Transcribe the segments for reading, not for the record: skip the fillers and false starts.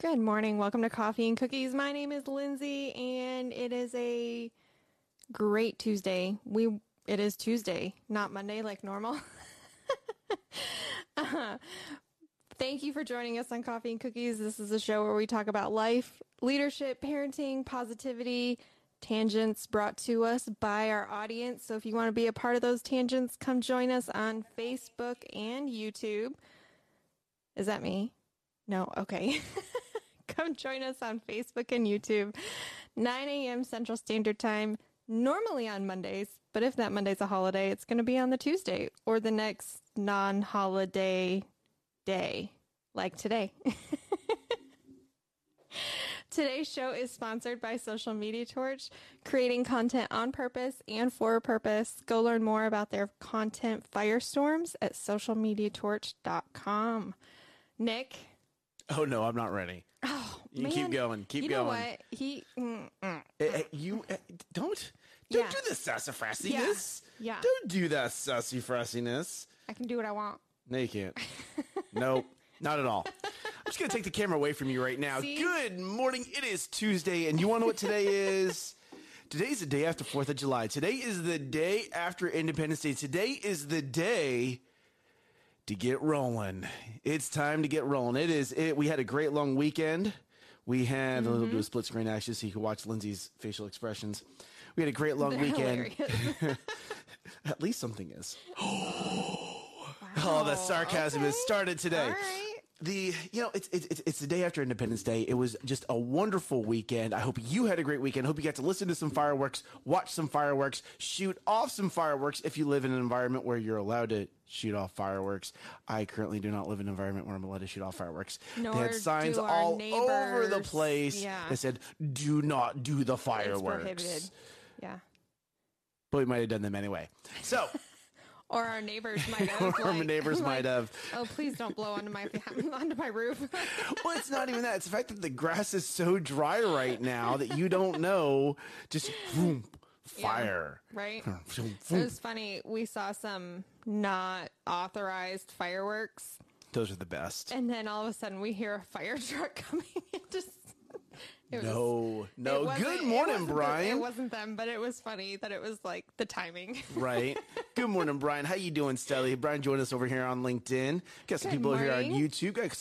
Good morning. Welcome to Coffee and Cookies. My name is Lindsay, and it is a great Tuesday. It is Tuesday, not Monday like normal. Thank you for joining us on Coffee and Cookies. This is a show where we talk about life, leadership, parenting, positivity, tangents brought to us by our audience. So if you want to be a part of those tangents, come join us on Facebook and YouTube. Is that me? No? Okay. Come join us on Facebook and YouTube, 9 a.m. Central Standard Time, normally on Mondays. But if that Monday's a holiday, it's going to be on the Tuesday or the next non-holiday day, like today. Today's show is sponsored by Social Media Torch, creating content on purpose and for a purpose. Go learn more about their content firestorms at socialmediatorch.com. Nick? Oh, no, I'm not ready. Oh, you man. Keep going. Keep you know going. What? Don't yeah. do the sassafrassiness. Yeah. Don't do that sassafrassiness. I can do what I want. No, you can't. Nope. Not at all. I'm just going to take the camera away from you right now. See? Good morning. It is Tuesday, and you want to know what today is? Today's the day after 4th of July. Today is the day after Independence Day. Today is the day to get rolling. It's time to get rolling. It is it. We had a great long weekend. We had a little bit of split screen action so you could watch Lindsay's facial expressions. We had a great long weekend. At least something is. Wow. Oh, that sarcasm has started today. Right. It's the day after Independence Day. It was just a wonderful weekend. I hope you had a great weekend. I hope you got to listen to some fireworks, watch some fireworks, shoot off some fireworks if you live in an environment where you're allowed to shoot off fireworks. I currently do not live in an environment where I'm allowed to shoot off fireworks. Nor they had signs all neighbors. Over the place that said, do not do the fireworks. It's prohibited. Yeah. But we might have done them anyway. So. Or our neighbors might have. Or our neighbors might have. Oh, please don't blow onto my roof. Well, it's not even that. It's the fact that the grass is so dry right now that you don't know. Just boom. Fire. Yeah, right? It was funny. We saw some not authorized fireworks. Those are the best. And then all of a sudden we hear a fire truck coming in. No. Good morning, Brian. It wasn't them, but it was funny that it was like the timing. Right. Good morning, Brian. How you doing, Stelly? Brian joined us over here on LinkedIn. Got some people over here on YouTube. Got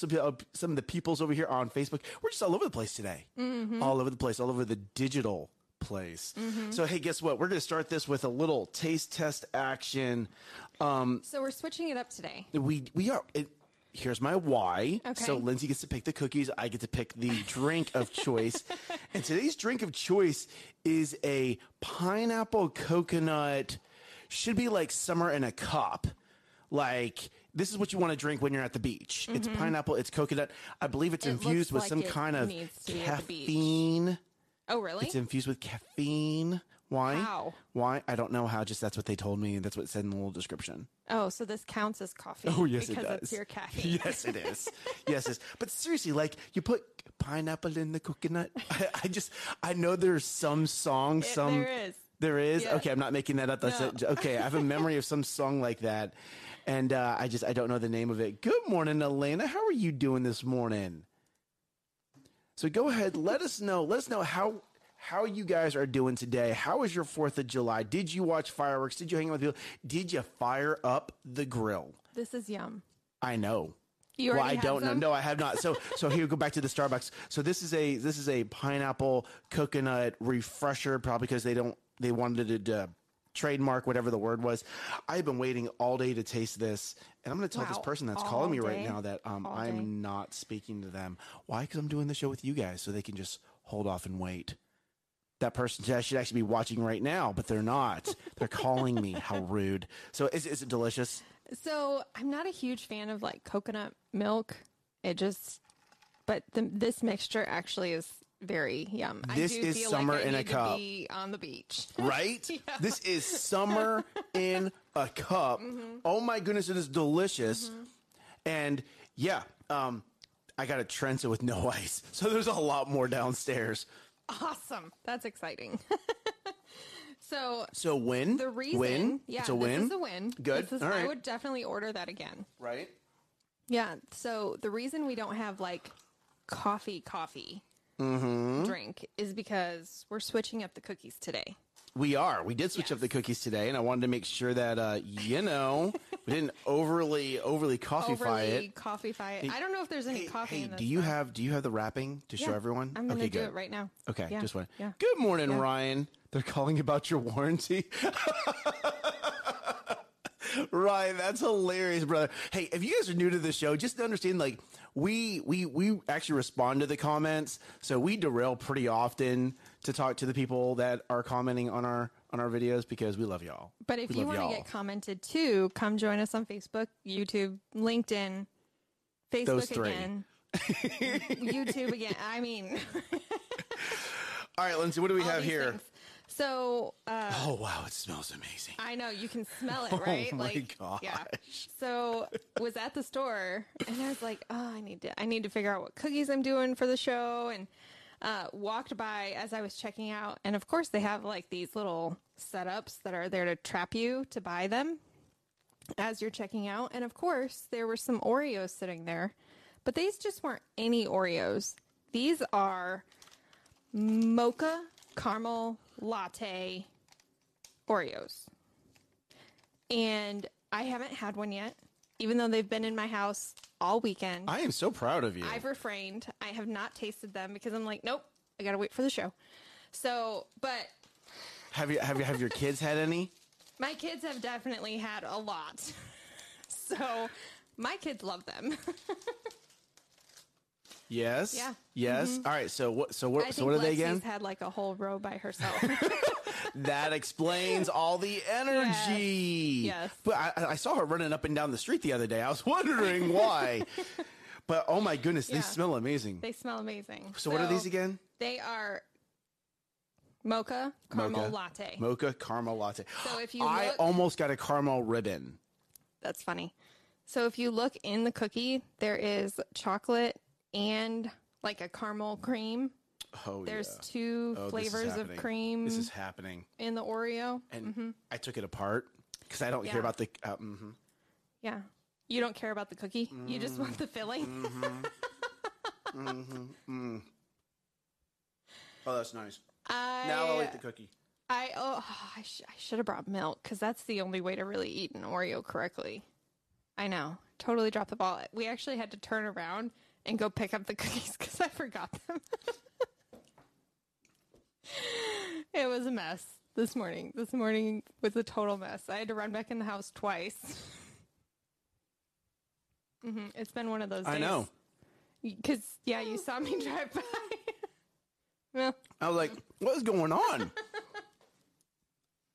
some of the peoples over here on Facebook. We're just all over the place today. Mm-hmm. All over the place. All over the digital place. Mm-hmm. So, hey, guess what? We're going to start this with a little taste test action. So we're switching it up today. We are. Here's my why. Okay. So Lindsay gets to pick the cookies. I get to pick the drink of choice. And today's drink of choice is a pineapple coconut. Should be like summer in a cup. Like, this is what you want to drink when you're at the beach. Mm-hmm. It's pineapple. It's coconut. I believe it's infused with some kind of caffeine. Oh, really? It's infused with caffeine. Why? How? Why? I don't know how. Just that's what they told me. That's what it said in the little description. Oh, so this counts as coffee. Oh, yes, it does. Because it's pure caffeine. Yes, it is. Yes, it is. But seriously, like, you put pineapple in the coconut. I know there's some song. There is. Yeah. Okay, I'm not making that up. That's it. Okay, I have a memory of some song like that. And I don't know the name of it. Good morning, Elena. How are you doing this morning? So go ahead, let us know. Let us know how you guys are doing today. How was your 4th of July? Did you watch fireworks? Did you hang out with people? Did you fire up the grill? This is yum. I know. You already have some? Know. No, I have not. So here we go back to the Starbucks. So this is a pineapple coconut refresher, probably because they wanted to trademark whatever the word was. I've been waiting all day to taste this, and I'm going to tell this person that's calling me right now that I'm not speaking to them. Why? Because I'm doing the show with you guys, so they can just hold off and wait. That person should actually be watching right now, but they're not. They're calling me. How rude. So is it delicious? So I'm not a huge fan of like coconut milk. This mixture actually is very yum. This is summer in a cup. To be on the beach, right? Yeah. This is summer in a cup. Mm-hmm. Oh my goodness, it is delicious. Mm-hmm. And yeah, I got a Trenza with no ice, so there's a lot more downstairs. Awesome, that's exciting. So win. The reason, win. Yeah, it's a win. This is a win. Good. All right. I would definitely order that again. Right. Yeah. So the reason we don't have like coffee mm-hmm. drink is because we're switching up the cookies today. We are. We did switch up the cookies today, and I wanted to make sure that, we didn't overly coffeefy it. Hey, I don't know if there's any coffee in this. Do you have the wrapping to show everyone? I'm going to do it right now. Okay, just one. Yeah. Good morning, Ryan. They're calling about your warranty. Ryan, that's hilarious, brother. Hey, if you guys are new to the show, just understand, like, we actually respond to the comments, so we derail pretty often to talk to the people that are commenting on our videos because we love y'all. But if you want to get commented too, come join us on Facebook, YouTube, LinkedIn, Facebook those three. Again, YouTube again. I mean, all right, Lindsay, what do we have here? Things. So, oh wow, it smells amazing. I know, you can smell it, right? Oh my gosh. Yeah. So, was at the store and I was like, oh, I need to figure out what cookies I'm doing for the show, and walked by as I was checking out, and of course they have like these little setups that are there to trap you to buy them as you're checking out, and of course there were some Oreos sitting there, but these just weren't any Oreos. These are mocha caramel latte Oreos, and I haven't had one yet, even though they've been in my house all weekend. I am so proud of you. I've refrained. I have not tasted them because I'm like, nope, I gotta wait for the show. So, but have your kids had any? My kids have definitely had a lot. So my kids love them. Yes. Yeah. Yes. Mm-hmm. All right. So what are they again? Lexi's had like a whole row by herself. That explains all the energy. Yes. But I saw her running up and down the street the other day. I was wondering why. But oh my goodness, they smell amazing. They smell amazing. So what are these again? They are mocha caramel latte. Mocha caramel latte. So if you I almost got a caramel ribbon. That's funny. So if you look in the cookie, there is chocolate and like a caramel cream. Oh, there's two flavors of cream. This is happening in the Oreo. And I took it apart because I don't care about the. Yeah, you don't care about the cookie. You just want the filling. Oh, that's nice. Now I'll eat the cookie. I should have brought milk because that's the only way to really eat an Oreo correctly. I know, totally dropped the ball. We actually had to turn around and go pick up the cookies because I forgot them. It was a mess this morning. This morning was a total mess. I had to run back in the house twice. It's been one of those days. I know. Because, you saw me drive by. Well, I was like, what is going on?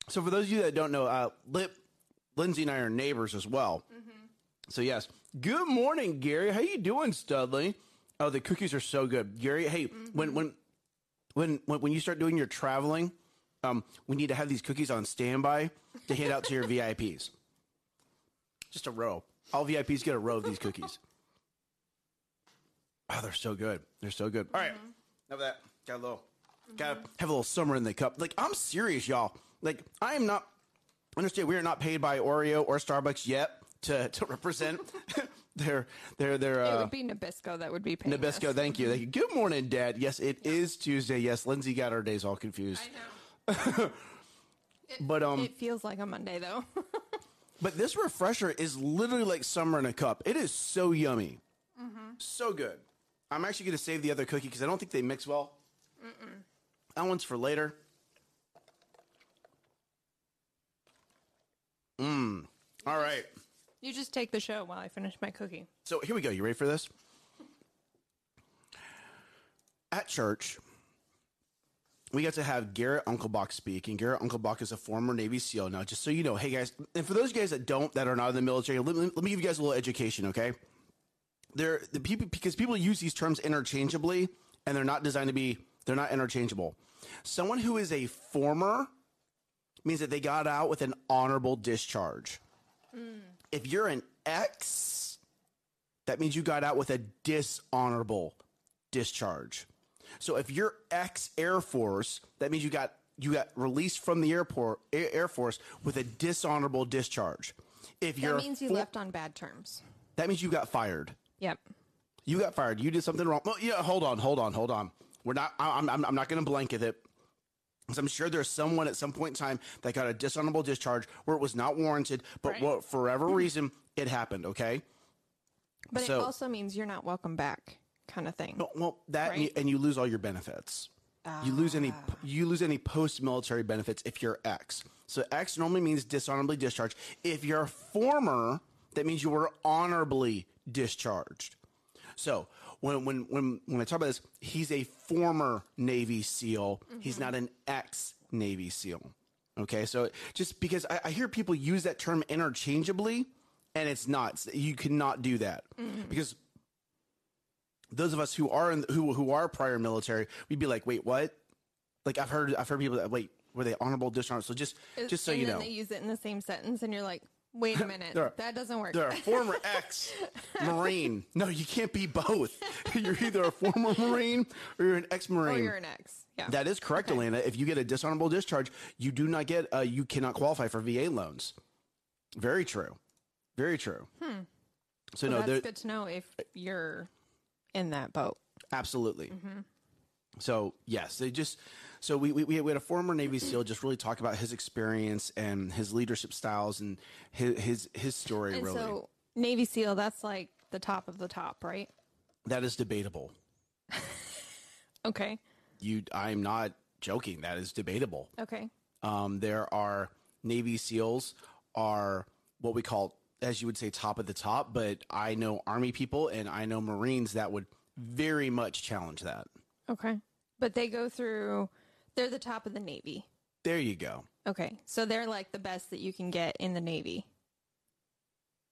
So for those of you that don't know, Lindsay and I are neighbors as well. So, yes. Good morning, Gary. How you doing, Studley? Oh, the cookies are so good. Gary, hey, when you start doing your traveling, we need to have these cookies on standby to hand out to your VIPs. Just a row. All VIPs get a row of these cookies. Oh, they're so good. They're so good. All right. Enough of that. Gotta have a little summer in the cup. Like, I'm serious, y'all. Like, I am not, understand, we are not paid by Oreo or Starbucks yet to represent their it would be Nabisco that would be paying Nabisco us. Thank you. Good morning, Dad. Yes, it is Tuesday. Yes, Lindsay got our days all confused. I know. It feels like a Monday though. But this refresher is literally like summer in a cup. It is so yummy. So good. I'm actually going to save the other cookie because I don't think they mix well. That one's for later. All right. You just take the show while I finish my cookie. So here we go. You ready for this? At church, we got to have Garrett Unkelbach speak, and Garrett Unkelbach is a former Navy SEAL. Now, just so you know, hey guys, and for those of you guys that are not in the military, let me give you guys a little education, okay? Because people use these terms interchangeably, and they're not designed to be. They're not interchangeable. Someone who is a former means that they got out with an honorable discharge. If you're an ex, that means you got out with a dishonorable discharge. So if you're ex-Air Force, that means you got released from the Air Force with a dishonorable discharge. If that means you left on bad terms. That means you got fired. Yep. You got fired. You did something wrong. Well, yeah, hold on. We're not. I'm not going to blanket it. Because I'm sure there's someone at some point in time that got a dishonorable discharge where it was not warranted, but right. What, for whatever reason, it happened. Okay. But so, it also means you're not welcome back, kind of thing. Well, that right? And you lose all your benefits. You lose any post-military benefits if you're ex. So ex normally means dishonorably discharged. If you're former, that means you were honorably discharged. So when I talk about this, he's a former Navy SEAL. Mm-hmm. He's not an ex-Navy SEAL. Okay, so just because I hear people use that term interchangeably, and it's not. You cannot do that. Mm-hmm. Because those of us who are who are prior military, we'd be like, wait, what? Like I've heard people that wait, were they honorable, dishonorable? So just so you know, they use it in the same sentence, and you're like, wait a minute, that doesn't work. They're a former ex-Marine. No, you can't be both. You're either a former Marine or you're an ex-Marine. Or you're an ex. Yeah, that is correct, okay. Elena. If you get a dishonorable discharge, you do not get. You cannot qualify for VA loans. Very true. Very true. Hmm. So well, no, that's good to know if you're in that boat. Absolutely. Mm-hmm. So yes, we had a former Navy SEAL just really talk about his experience and his leadership styles and his story. And really, so Navy SEAL, that's like the top of the top, right? That is debatable. Okay. I'm not joking. That is debatable. Okay. There are Navy SEALs are what we call, as you would say, top of the top, but I know Army people and I know Marines that would very much challenge that. Okay. But they go through, they're the top of the Navy. There you go. Okay. So they're like the best that you can get in the Navy.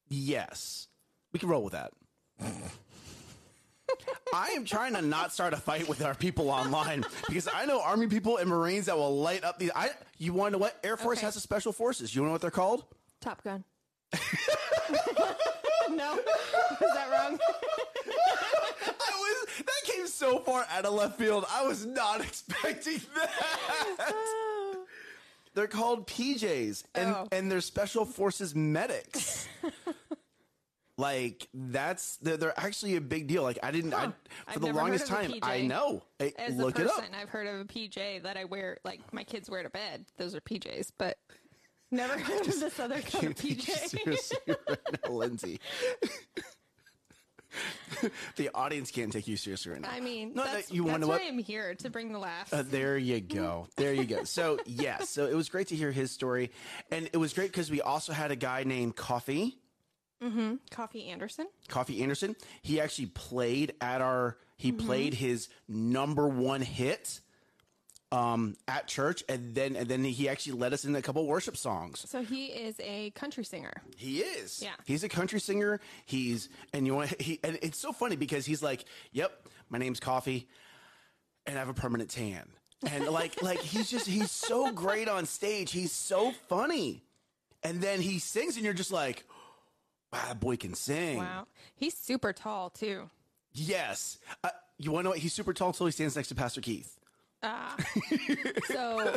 Yes. We can roll with that. I am trying to not start a fight with our people online because I know Army people and Marines that will light up these. You want to know what? Air Force has a special forces. You know what they're called? Top Gun. No. Is that wrong? That came so far out of left field. I was not expecting that. They're called PJs and they're special forces medics. Like that's they're actually a big deal. Like I didn't for the longest time. I know. As look a person, it up. I've heard of a PJ that I wear, like my kids wear to bed. Those are PJs, but never heard of this other kind of PJ. Seriously, right now, Lindsay. The audience can't take you seriously right now. I mean, that's why I'm here, to bring the laughs. There you go. There you go. So, yes. So, it was great to hear his story. And it was great because we also had a guy named Coffee. Mm-hmm. Coffee Anderson. He actually played played his number one hit at church. And then he actually led us in a couple worship songs. So he is a country singer. He is. Yeah. He's a country singer. And it's so funny because he's like, yep, my name's Coffee and I have a permanent tan. And like he's so great on stage. He's so funny. And then he sings and you're just like, wow, that boy can sing. Wow. He's super tall too. Yes. You want to know what? He's super tall until he stands next to Pastor Keith. So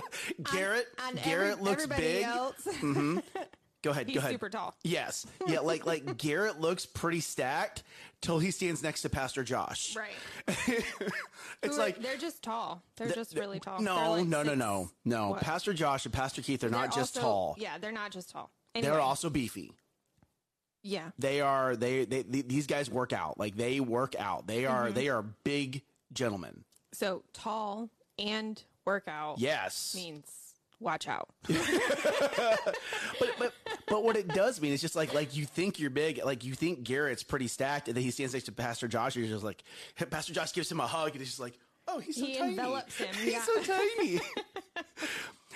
Garrett looks big. Mm-hmm. Go ahead. Super tall. Yes. Yeah. Like Garrett looks pretty stacked till he stands next to Pastor Josh. Right. It's like they're just tall. They're just really tall. No. What? Pastor Josh and Pastor Keith, they're not just tall. Yeah, they're not just tall. Anyway. They're also beefy. Yeah. They are. They these guys work out. Like they work out. They are big gentlemen. So tall. And workout, yes, means watch out. But what it does mean is just like you think you're big, like you think Garrett's pretty stacked, and then he stands next to Pastor Josh, and you're just like, Pastor Josh gives him a hug, and he's just like, oh, he's so tiny. He envelops him. Yeah. He's so tiny.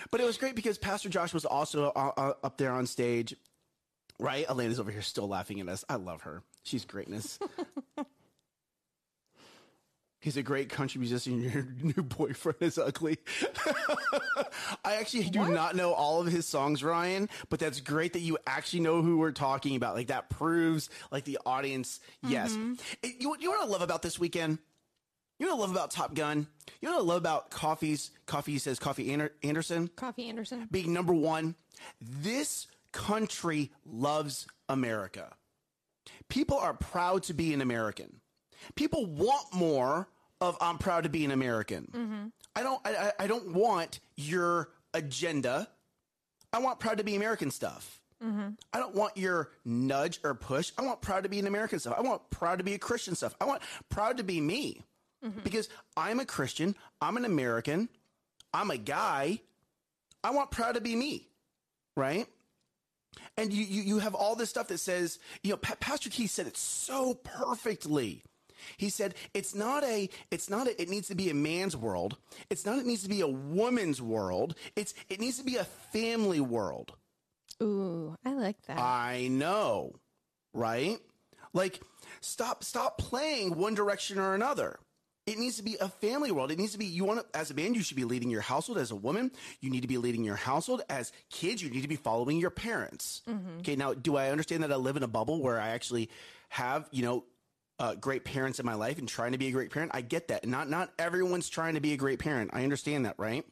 But it was great because Pastor Josh was also up there on stage, right? Elena's over here still laughing at us. I love her. She's greatness. He's a great country musician. Your new boyfriend is ugly. I actually do not know all of his songs, Ryan, but that's great that you actually know who we're talking about. Like that proves like the audience. Mm-hmm. Yes. You know what I love about this weekend? You know what I love about Top Gun? You know what I love about Coffee Anderson being number one. This country loves America. People are proud to be an American. People want more of I'm proud to be an American. Mm-hmm. I don't want your agenda. I want proud to be American stuff. Mm-hmm. I don't want your nudge or push. I want proud to be an American stuff. I want proud to be a Christian stuff. I want proud to be me. Mm-hmm. Because I'm a Christian. I'm an American. I'm a guy. I want proud to be me. Right? And you have all this stuff that says, you know, Pastor Keith said it so perfectly. He said, it needs to be a man's world. It needs to be a woman's world. It needs to be a family world. Ooh, I like that. I know, right? Like, stop playing one direction or another. It needs to be a family world. It needs to be, as a man, you should be leading your household. As a woman, you need to be leading your household. As kids, you need to be following your parents. Mm-hmm. Okay, now, do I understand that I live in a bubble where I actually have, great parents in my life and trying to be a great parent? I get that. Not everyone's trying to be a great parent. I understand that, right?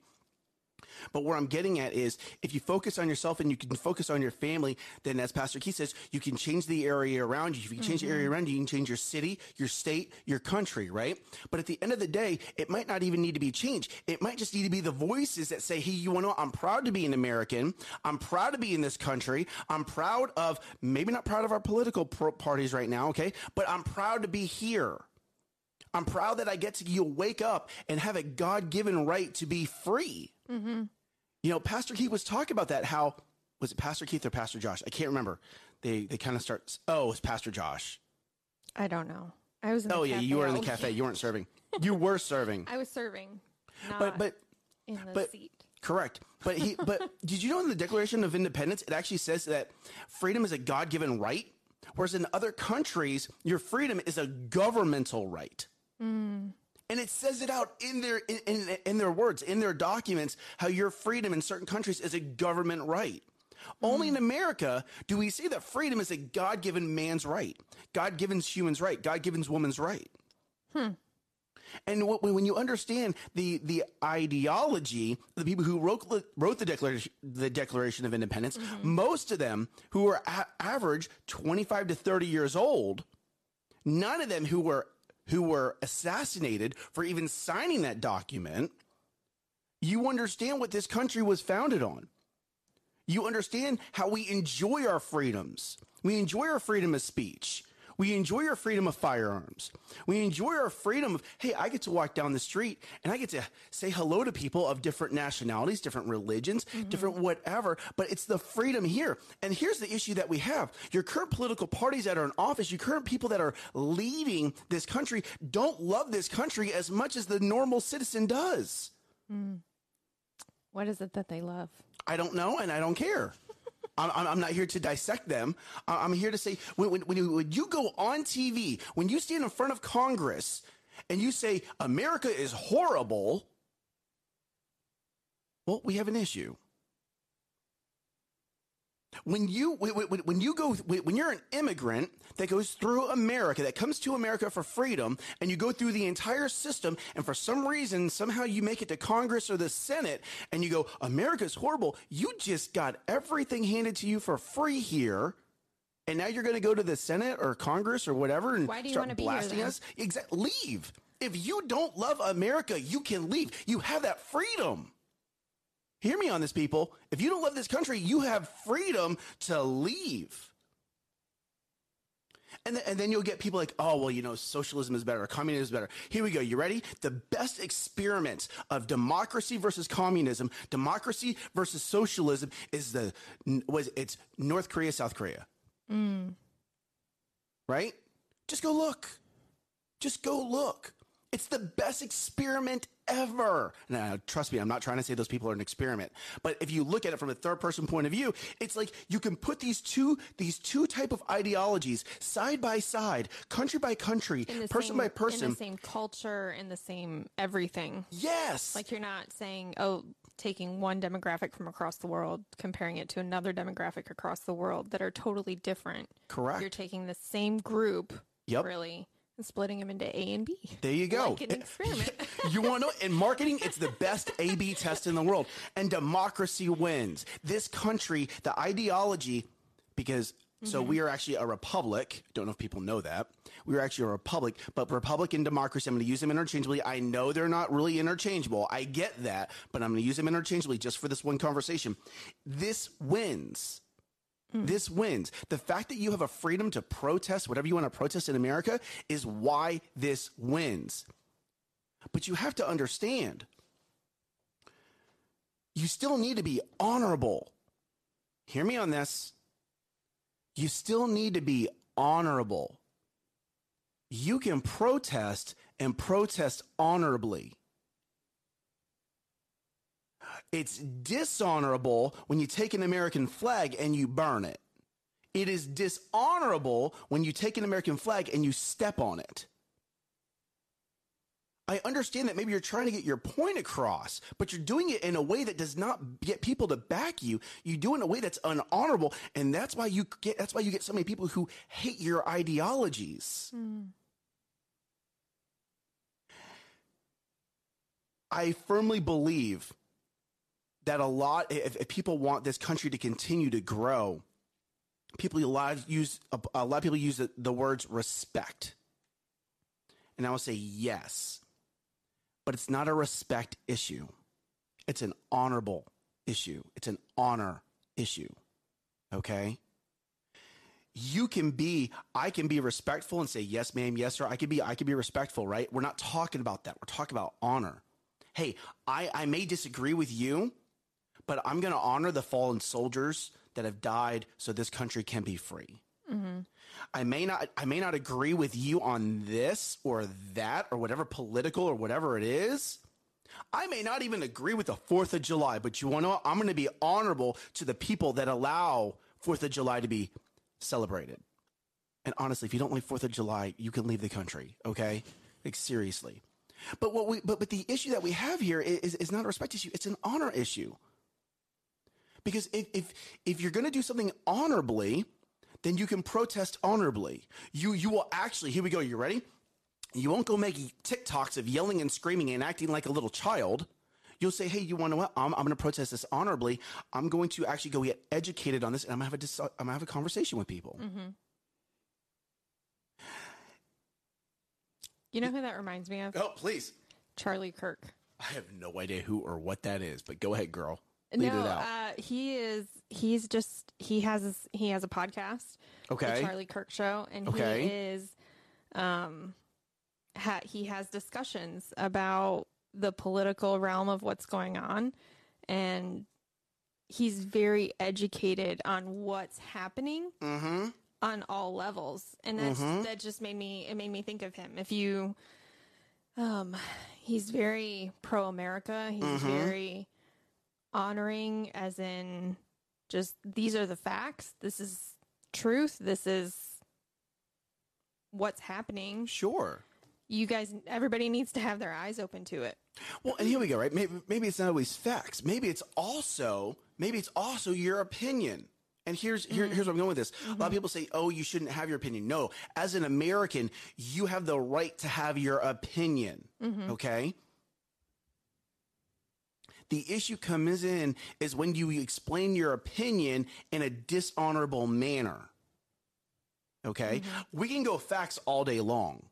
But where I'm getting at is, if you focus on yourself and you can focus on your family, then as Pastor Keith says, you can change the area around you. If you can change the area around you, you can change your city, your state, your country, right? But at the end of the day, it might not even need to be changed. It might just need to be the voices that say, hey, you want to know, I'm proud to be an American. I'm proud to be in this country. I'm proud of, maybe not proud of our political parties right now, okay? But I'm proud to be here. I'm proud that I get to wake up and have a God-given right to be free. Mm-hmm. You know, Pastor Keith was talking about that. How was it, Pastor Keith or Pastor Josh? I can't remember. They kind of start. Oh, it's Pastor Josh. I don't know. I was. Oh yeah, you were in the cafe. You weren't serving. You were serving. I was serving. Not in the seat. Correct. But he. But did you know in the Declaration of Independence it actually says that freedom is a God-given right, whereas in other countries your freedom is a governmental right. Mm. And it says it out in their in their words, in their documents, how your freedom in certain countries is a government right. Mm-hmm. Only in America do we see that freedom is a God-given man's right, God-given human's right, God-given woman's right. Hmm. And when you understand the ideology, the people who wrote the Declaration of Independence, mm-hmm. most of them who were average 25 to 30 years old, none of them who were assassinated for even signing that document, you understand what this country was founded on. You understand how we enjoy our freedoms. We enjoy our freedom of speech. We enjoy our freedom of firearms. We enjoy our freedom of, hey, I get to walk down the street and I get to say hello to people of different nationalities, different religions, mm-hmm. different whatever, but it's the freedom here. And here's the issue that we have. Your current political parties that are in office, your current people that are leading this country don't love this country as much as the normal citizen does. Mm. What is it that they love? I don't know, and I don't care. I'm not here to dissect them. I'm here to say, when you go on TV, when you stand in front of Congress and you say, America is horrible, well, we have an issue. When you're an immigrant that goes through America, that comes to America for freedom, and you go through the entire system, and for some reason, somehow you make it to Congress or the Senate, and you go, America's horrible. You just got everything handed to you for free here, and now you're going to go to the Senate or Congress or whatever and start blasting us. Exactly. Leave. If you don't love America, you can leave. You have that freedom. Hear me on this, people. If you don't love this country, you have freedom to leave. And then you'll get people like, oh, well, you know, socialism is better. Communism is better. Here we go. You ready? The best experiment of democracy versus communism, democracy versus socialism it's North Korea, South Korea. Mm. Right? Just go look. Just go look. It's the best experiment ever. Now, trust me, I'm not trying to say those people are an experiment, but if you look at it from a third person point of view, it's like you can put these two type of ideologies side by side, country by country, person by person, in the same culture, in the same everything. Yes. Like you're not saying, oh, taking one demographic from across the world, comparing it to another demographic across the world that are totally different. Correct. You're taking the same group. Yep. Really. And splitting them into A and B. There you go. Like an experiment. You want to know? In marketing, it's the best A/B test in the world. And democracy wins. This country, the ideology, because So we are actually a republic. Don't know if people know that. We are actually a republic, but republic and democracy, I'm going to use them interchangeably. I know they're not really interchangeable. I get that, but I'm going to use them interchangeably just for this one conversation. This wins. This wins. The fact that you have a freedom to protest whatever you want to protest in America is why this wins. But you have to understand, you still need to be honorable. Hear me on this. You still need to be honorable. You can protest and protest honorably. It's dishonorable when you take an American flag and you burn it. It is dishonorable when you take an American flag and you step on it. I understand that maybe you're trying to get your point across, but you're doing it in a way that does not get people to back you. You do it in a way that's unhonorable, and that's why you get so many people who hate your ideologies. I firmly believe that if people want this country to continue to grow, a lot of people use the words respect. And I will say yes. But it's not a respect issue. It's an honorable issue. It's an honor issue. Okay? I can be respectful and say, yes, ma'am, yes, sir. I can be respectful, right? We're not talking about that. We're talking about honor. Hey, I may disagree with you, but I'm going to honor the fallen soldiers that have died so this country can be free. Mm-hmm. I may not agree with you on this or that or whatever political or whatever it is. I may not even agree with the 4th of July, but you want to, I'm going to be honorable to the people that allow 4th of July to be celebrated. And honestly, if you don't like 4th of July, you can leave the country. Okay. Like seriously. But but the issue that we have here is not a respect issue. It's an honor issue. Because if you're going to do something honorably, then you can protest honorably. You will actually, here we go, you ready? You won't go make TikToks of yelling and screaming and acting like a little child. You'll say, hey, you want to what? I'm going to protest this honorably. I'm going to actually go get educated on this, and I'm going to have a conversation with people. Mm-hmm. You know who that reminds me of? Oh, please. Charlie Kirk. I have no idea who or what that is, but go ahead, girl. Lead no, he has a podcast. Okay. The Charlie Kirk Show. And okay. He is, he has discussions about the political realm of what's going on. And he's very educated on what's happening mm-hmm. on all levels. And that's, mm-hmm. that just made me think of him. If you, he's very pro-America. He's mm-hmm. very honoring, as in just these are the facts, this is truth, this is what's happening. Sure. You guys, everybody needs to have their eyes open to it. Well, and here we go, right? Maybe it's not always facts. Maybe it's also your opinion. And here's where I'm going with this. Mm-hmm. A lot of people say, oh, you shouldn't have your opinion. No, as an American, you have the right to have your opinion. Mm-hmm. Okay. The issue comes in is when you explain your opinion in a dishonorable manner. Okay? Mm-hmm. We can go facts all day long,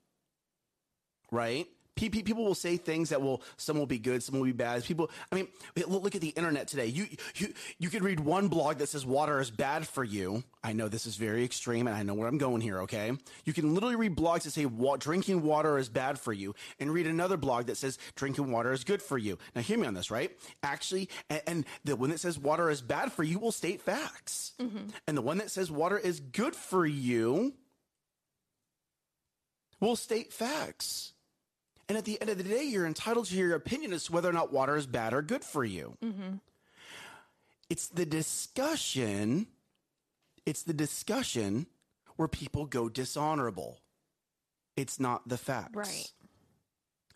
right? People will say things that will, some will be good, some will be bad. People, I mean, look at the internet today. You could read one blog that says water is bad for you. I know this is very extreme, and I know where I'm going here, okay? You can literally read blogs that say drinking water is bad for you, and read another blog that says drinking water is good for you. Now, hear me on this, right? Actually, and the one that says water is bad for you will state facts. Mm-hmm. And the one that says water is good for you will state facts. And at the end of the day, you're entitled to your opinion as to whether or not water is bad or good for you. Mm-hmm. It's the discussion where people go dishonorable. It's not the facts. Right.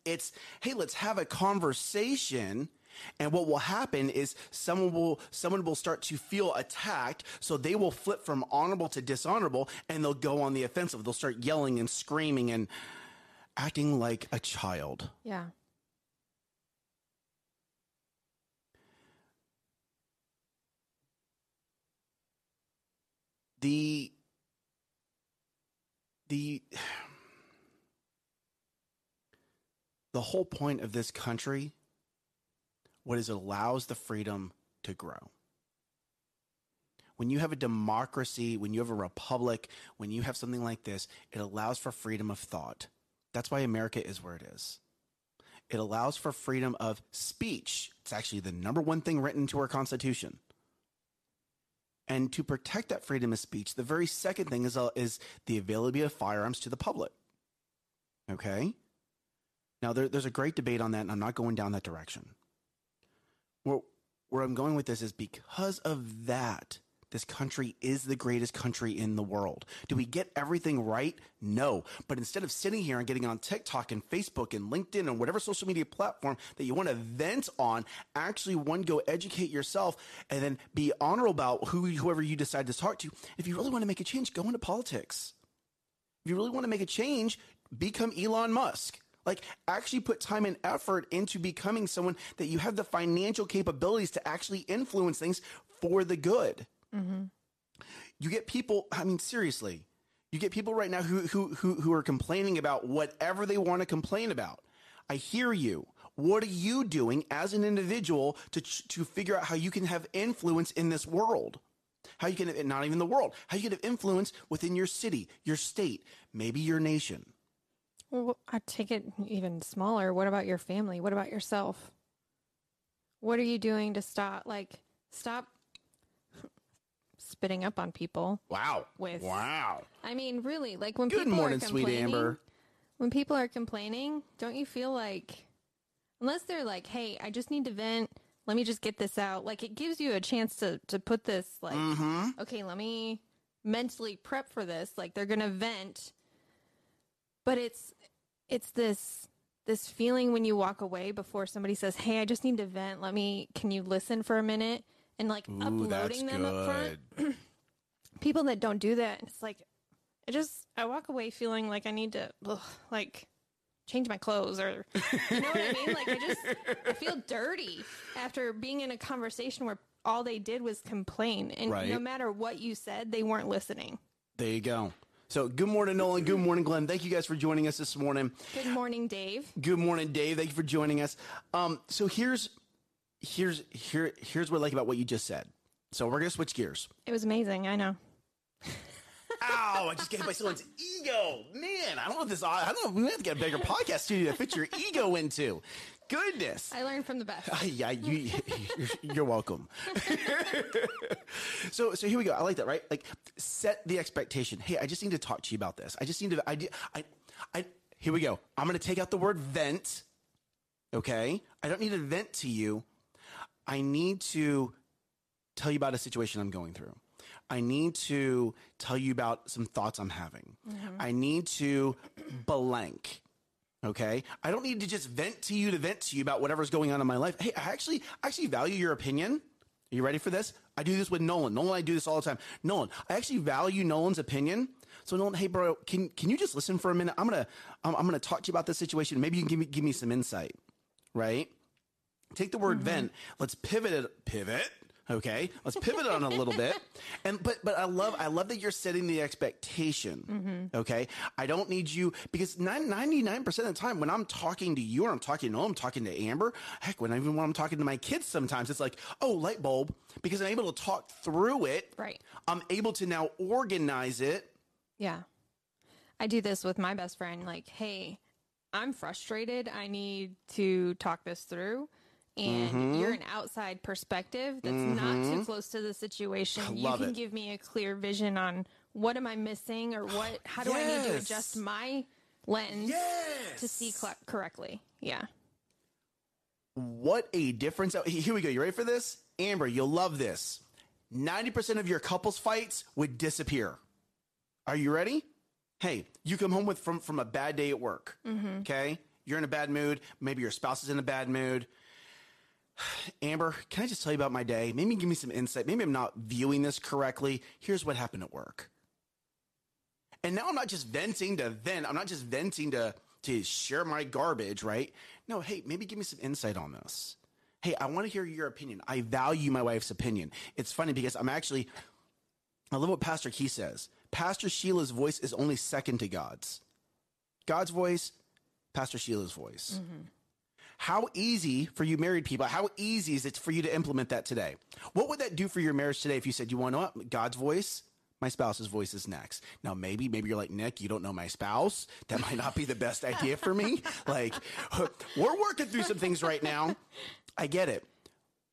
It's, hey, let's have a conversation. And what will happen is someone will start to feel attacked, so they will flip from honorable to dishonorable, and they'll go on the offensive. They'll start yelling and screaming and acting like a child. Yeah. The the whole point of this country, what is, allows the freedom to grow. When you have a democracy, when you have a republic, when you have something like this, it allows for freedom of thought. That's why America is where it is. It allows for freedom of speech. It's actually the #1 thing written into our Constitution. And to protect that freedom of speech, the very second thing is the availability of firearms to the public. Okay? Now, there's a great debate on that, and I'm not going down that direction. Where I'm going with this is because of that, this country is the greatest country in the world. Do we get everything right? No. But instead of sitting here and getting on TikTok and Facebook and LinkedIn and whatever social media platform that you want to vent on, actually, one, go educate yourself and then be honorable about whoever you decide to talk to. If you really want to make a change, go into politics. If you really want to make a change, become Elon Musk. Like, actually put time and effort into becoming someone that you have the financial capabilities to actually influence things for the good. Mm-hmm. You get people, I mean, seriously, you get people right now who are complaining about whatever they want to complain about. I hear you. What are you doing as an individual to figure out how you can have influence in this world? How you can, not even the world, how you can have influence within your city, your state, maybe your nation. Well, I take it even smaller. What about your family? What about yourself? What are you doing to stop, like, stop spitting up on people? Wow. Wow. I mean, really, like, when people are complaining. Good morning, sweet Amber. When people are complaining, don't you feel like, unless they're like, hey, I just need to vent. Let me just get this out. Like, it gives you a chance to put this, like, mm-hmm. Okay, let me mentally prep for this. Like, they're going to vent. But it's this feeling when you walk away before somebody says, hey, I just need to vent. Can you listen for a minute? And like, ooh, uploading them good. Up front. People that don't do that, it's like, I walk away feeling like I need to, like, change my clothes, or, you know what I mean? Like, I feel dirty after being in a conversation where all they did was complain. And right. No matter what you said, they weren't listening. There you go. So good morning, Nolan. Good morning, Glenn. Thank you guys for joining us this morning. Good morning, Dave. Good morning, Dave. Thank you for joining us. So here's what I like about what you just said. So we're going to switch gears. It was amazing. I know. Ow, I just gave my someone's ego. Man, I don't know if we have to get a bigger podcast studio to fit your ego into. Goodness. I learned from the best. Yeah, you're welcome. So here we go. I like that, right? Like, set the expectation. Hey, I just need to talk to you about this. I just need to, here we go. I'm going to take out the word vent. Okay. I don't need to vent to you. I need to tell you about a situation I'm going through. I need to tell you about some thoughts I'm having. Mm-hmm. I need to blank. Okay. I don't need to just vent to you about whatever's going on in my life. Hey, I actually value your opinion. Are you ready for this? I do this with Nolan. I do this all the time. I actually value Nolan's opinion. So Nolan, hey bro, can you just listen for a minute? I'm going to talk to you about this situation. Maybe you can give me some insight, right? Take the word mm-hmm. vent. Let's pivot. Okay. Let's pivot on a little bit. And, but I love that you're setting the expectation. Mm-hmm. Okay. I don't need you, because 99% of the time when I'm talking to you, or I'm talking to Nolan, I'm talking to Amber, heck, when I'm talking to my kids, sometimes it's like, oh, light bulb, because I'm able to talk through it. Right. I'm able to now organize it. Yeah. I do this with my best friend. Like, hey, I'm frustrated. I need to talk this through. And mm-hmm. you're an outside perspective that's mm-hmm. not too close to the situation. You can give me a clear vision on what am I missing, or how do yes. I need to adjust my lens yes. to see correctly? Yeah. What a difference. Here we go. You ready for this? Amber, you'll love this. 90% of your couples fights would disappear. Are you ready? Hey, you come home from a bad day at work. Mm-hmm. Okay. You're in a bad mood. Maybe your spouse is in a bad mood. Amber, can I just tell you about my day? Maybe give me some insight. Maybe I'm not viewing this correctly. Here's what happened at work. And now I'm not just venting to vent. I'm not just venting to share my garbage, right? No, hey, maybe give me some insight on this. Hey, I want to hear your opinion. I value my wife's opinion. It's funny because I love what Pastor Keith says. Pastor Sheila's voice is only second to God's. God's voice, Pastor Sheila's voice. Mm-hmm. How easy for you married people, how easy is it for you to implement that today? What would that do for your marriage today if you said, you want to know what? God's voice, my spouse's voice is next. Now, maybe you're like, Nick, you don't know my spouse. That might not be the best idea for me. Like, we're working through some things right now. I get it.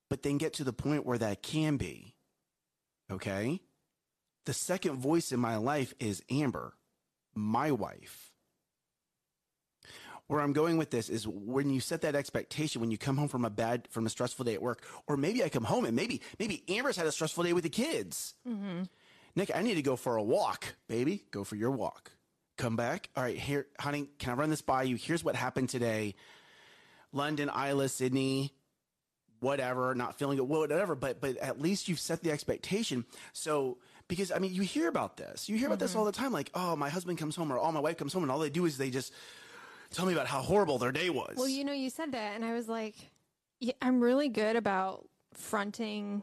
But then get to the point where that can be. Okay? The second voice in my life is Amber, my wife. Where I'm going with this is when you set that expectation, when you come home from a stressful day at work, or maybe I come home and maybe Amber's had a stressful day with the kids. Mm-hmm. Nick, I need to go for a walk, baby. Go for your walk. Come back. All right, here, honey, can I run this by you? Here's what happened today. London, Isla, Sydney, whatever, not feeling it, whatever. But at least you've set the expectation. So, because, I mean, you hear about this. You hear about mm-hmm. this all the time. Like, oh, my husband comes home or oh, my wife comes home and all they do is they just tell me about how horrible their day was. Well, you know, you said that and I was like, yeah, I'm really good about fronting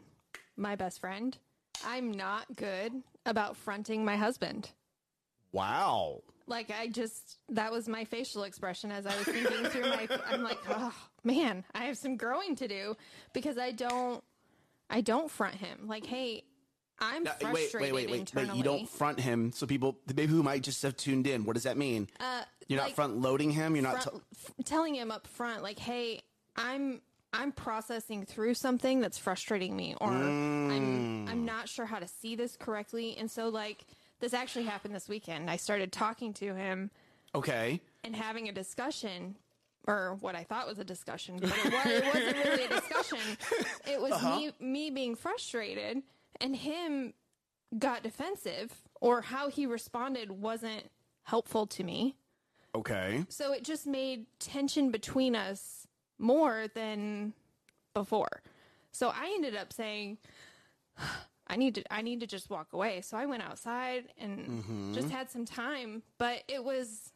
my best friend. I'm not good about fronting my husband. Wow. Like that was my facial expression as I was thinking through I'm like, oh man, I have some growing to do because I don't front him. Like, hey, I'm frustrated internally. Wait, you don't front him. So people, maybe who might just have tuned in, what does that mean? You're like not front loading him. You're not telling him up front, like, hey, I'm processing through something that's frustrating me, or I'm not sure how to see this correctly. And so like this actually happened this weekend. I started talking to him. Okay. And having a discussion, or what I thought was a discussion, but it wasn't really a discussion. It was me being frustrated. And him got defensive, or how he responded wasn't helpful to me. Okay. So it just made tension between us more than before. So I ended up saying, I need to just walk away. So I went outside and just had some time, but it was.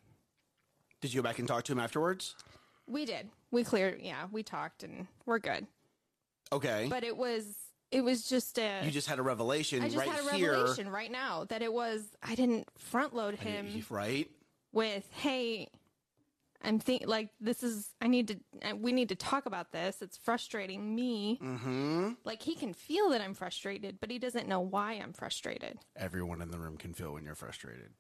Did you go back and talk to him afterwards? We did. We cleared. Yeah, we talked and we're good. Okay. But it was. It was just you just had a revelation right here. I just had a revelation right now that it was, I didn't front load him. Right. With, hey, I'm thinking like this is, we need to talk about this. It's frustrating me. Mm-hmm. Like he can feel that I'm frustrated, but he doesn't know why I'm frustrated. Everyone in the room can feel when you're frustrated.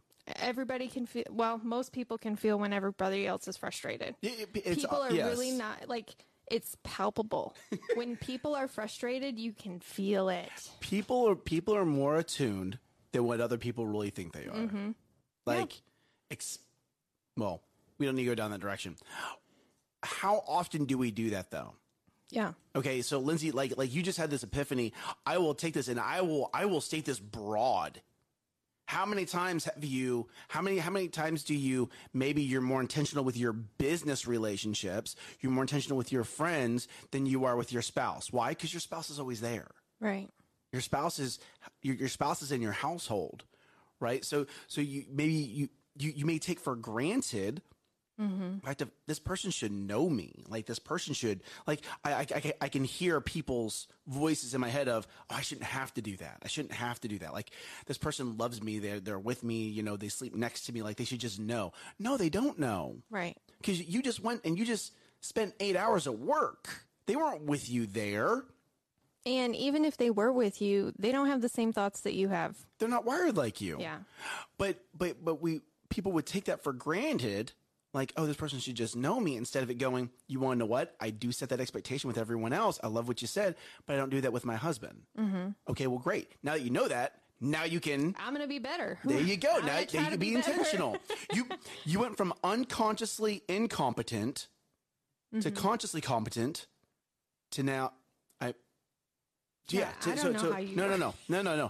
Everybody can feel. Well, most people can feel when everybody else is frustrated. People are really not like. It's palpable. When people are frustrated, you can feel it. People are more attuned than what other people really think they are. Mm-hmm. Like, yeah. Well, we don't need to go down that direction. How often do we do that though? Yeah. Okay. So Lindsay, like you just had this epiphany. I will take this and I will state this broad. How many times do you, maybe you're more intentional with your business relationships, you're more intentional with your friends than you are with your spouse. Why? Because your spouse is always there. Right. Your spouse is, your spouse is in your household, right? So you may take for granted the fact that this person should know me. Like this person should, like I can hear people's voices in my head of, oh, I shouldn't have to do that. I shouldn't have to do that. Like this person loves me. They're with me. You know, they sleep next to me. Like they should just know. No, they don't know. Right. Because you just went and you just spent 8 hours at work. They weren't with you there. And even if they were with you, they don't have the same thoughts that you have. They're not wired like you. Yeah. But people would take that for granted. Like, oh, this person should just know me, instead of it going, you want to know what? I do set that expectation with everyone else. I love what you said, but I don't do that with my husband. Mm-hmm. Okay, well, great. Now that you know that, now you can. I'm going to be better. There you go. Now you can be intentional. You went from unconsciously incompetent to consciously competent to now. Yeah. No.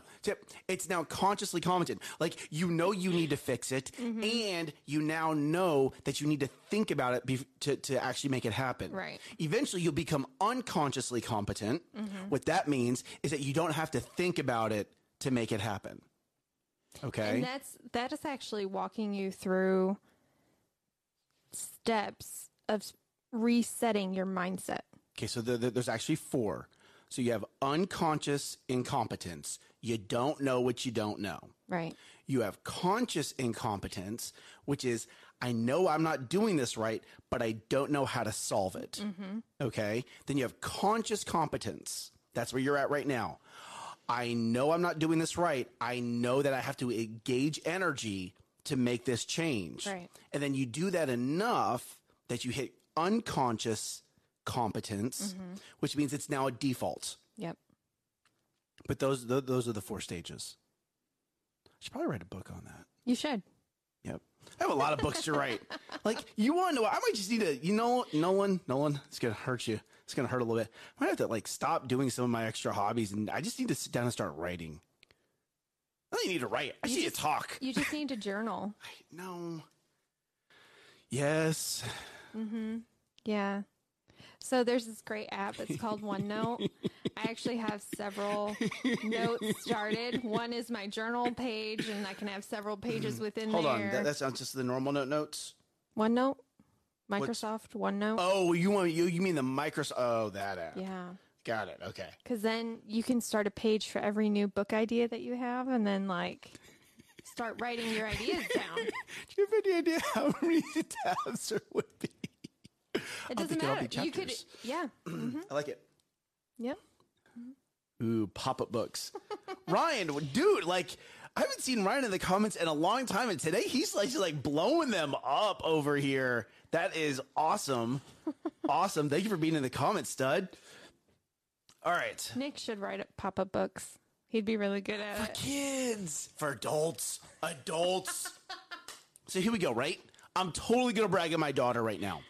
It's now consciously competent. Like, you know, you need to fix it. Mm-hmm. And you now know that you need to think about it to actually make it happen. Right. Eventually you'll become unconsciously competent. Mm-hmm. What that means is that you don't have to think about it to make it happen. Okay. And that is actually walking you through steps of resetting your mindset. Okay. So there's actually four. So you have unconscious incompetence. You don't know what you don't know. Right. You have conscious incompetence, which is, I know I'm not doing this right, but I don't know how to solve it. Mm-hmm. Okay. Then you have conscious competence. That's where you're at right now. I know I'm not doing this right. I know that I have to engage energy to make this change. Right. And then you do that enough that you hit unconscious competence, mm-hmm. which means it's now a default. Yep. But those are the four stages. I should probably write a book on that. You should. Yep. I have a lot of books to write. Like, you want to know, I might just need to, Nolan, it's going to hurt you. It's going to hurt a little bit. I might have to like stop doing some of my extra hobbies, and I just need to sit down and start writing. I don't need to write. I just need to talk. You just need to journal. No. Yes. Mm-hmm. Yeah. So there's this great app. It's called OneNote. I actually have several notes started. One is my journal page, and I can have several pages within there. Hold on. That sounds just the normal notes? OneNote? Microsoft OneNote? Oh, you mean the Microsoft? Oh, that app. Yeah. Got it. Okay. Because then you can start a page for every new book idea that you have, and then like start writing your ideas down. Do you have any idea how many tabs there would be? It doesn't matter. You could, yeah. Mm-hmm. I like it. Yep. Ooh, pop-up books. Ryan, dude, like I haven't seen Ryan in the comments in a long time, and today he's like blowing them up over here. That is awesome. Awesome. Thank you for being in the comments, stud. All right. Nick should write up pop-up books. He'd be really good at it. For kids. For adults. Adults. So here we go, right? I'm totally going to brag at my daughter right now.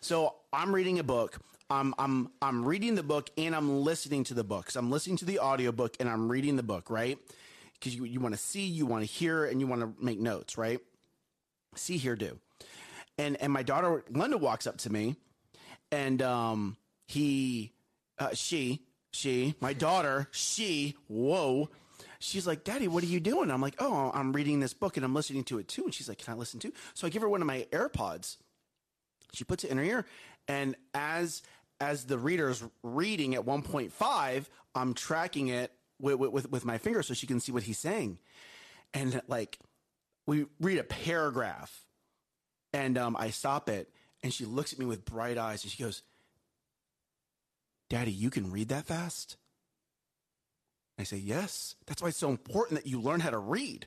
So I'm reading a book. I'm reading the book, and I'm listening to the book. So I'm listening to the audiobook, and I'm reading the book, right? Because you want to see, you want to hear, and you want to make notes, right? See, hear, do. And my daughter, Linda, walks up to me, and she's like, Daddy, what are you doing? I'm like, oh, I'm reading this book, and I'm listening to it too. And she's like, can I listen too? So I give her one of my AirPods. She puts it in her ear, and as the reader's reading at 1.5, I'm tracking it with my finger so she can see what he's saying. And like, we read a paragraph, and I stop it, and she looks at me with bright eyes, and she goes, Daddy, you can read that fast? I say, yes. That's why it's so important that you learn how to read.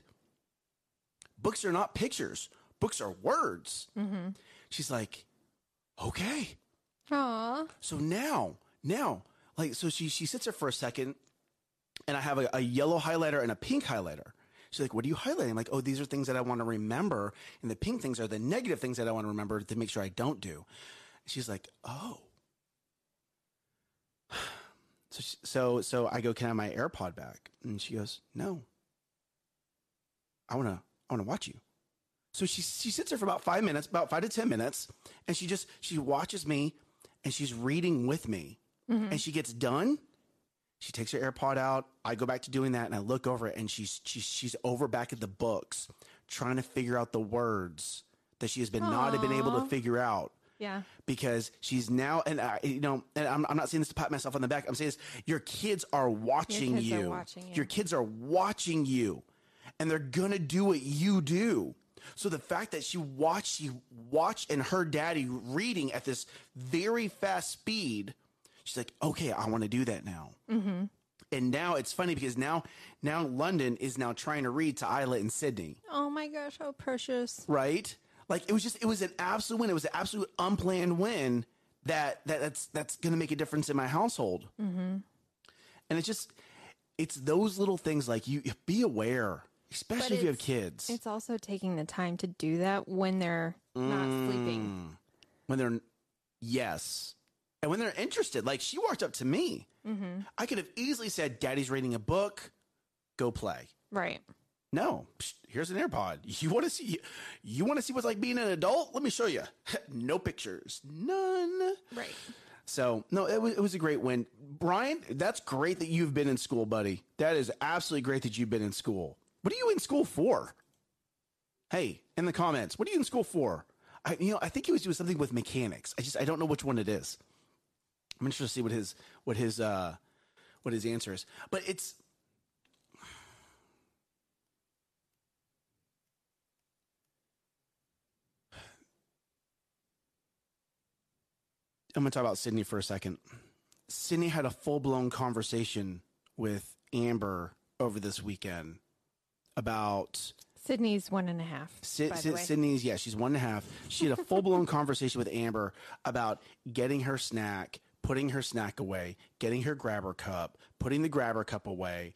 Books are not pictures. Books are words. Mm-hmm. She's like, okay. Aww. So now, like, so she sits there for a second, and I have a yellow highlighter and a pink highlighter. She's like, what are you highlighting? I'm like, oh, these are things that I want to remember. And the pink things are the negative things that I want to remember to make sure I don't do. She's like, oh. So I go, can I have my AirPod back? And she goes, no. I want to watch you. So she sits there for about 5 to 10 minutes, and she watches me, and she's reading with me. Mm-hmm. And she gets done. She takes her AirPod out. I go back to doing that, and I look over it, and she's over back at the books, trying to figure out the words that she has been not been able to figure out. Yeah, because she's now, and I'm not saying this to pat myself on the back. I'm saying this: your kids are watching you. Your kids are watching you, and they're gonna do what you do. So the fact that she watched and her daddy reading at this very fast speed, she's like, okay, I want to do that now. Mm-hmm. And now it's funny because now London is now trying to read to Isla and Sydney. Oh my gosh, how precious. Right? Like it was an absolute win. It was an absolute unplanned win that's going to make a difference in my household. Mm-hmm. And it's those little things, like you be aware. Especially if you have kids. It's also taking the time to do that when they're not sleeping. When they're, yes. And when they're interested. Like, she walked up to me. Mm-hmm. I could have easily said, Daddy's reading a book. Go play. Right. No. Here's an AirPod. You want to see what's like being an adult? Let me show you. No pictures. None. Right. So, no, it was a great win. Brian, that's great that you've been in school, buddy. That is absolutely great that you've been in school. What are you in school for? Hey, in the comments, what are you in school for? I think he was doing something with mechanics. I don't know which one it is. I'm interested to see what his answer is. But it's I'm going to talk about Sydney for a second. Sydney had a full-blown conversation with Amber over this weekend about... Sydney's 1.5. Sydney's, yeah, she's 1.5. She had a full-blown conversation with Amber about getting her snack, putting her snack away, getting her grabber cup, putting the grabber cup away,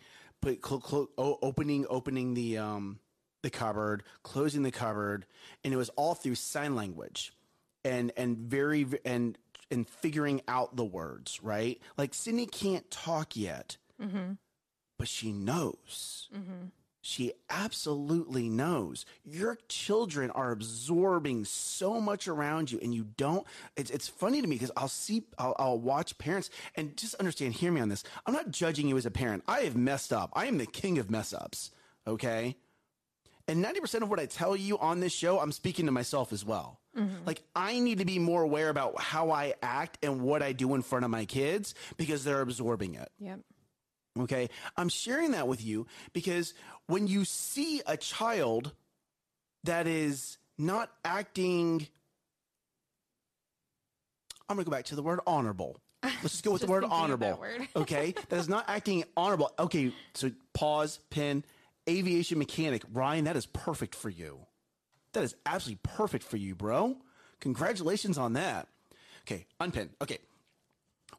opening the cupboard, closing the cupboard, and it was all through sign language, and figuring out the words, right? Like Sydney can't talk yet, mm-hmm. but she knows. Mm-hmm. She absolutely knows. Your children are absorbing so much around you, and you don't. It's funny to me because I'll watch parents, and just understand, hear me on this. I'm not judging you as a parent. I have messed up. I am the king of mess ups. Okay. And 90% of what I tell you on this show, I'm speaking to myself as well. Mm-hmm. Like I need to be more aware about how I act and what I do in front of my kids because they're absorbing it. Yep. Okay. I'm sharing that with you because when you see a child that is not acting, I'm going to go back to the word honorable. Let's just go with the word honorable. Word. Okay. That is not acting honorable. Okay. So pause, pin, aviation mechanic. Ryan, that is perfect for you. That is absolutely perfect for you, bro. Congratulations on that. Okay. Unpin. Okay.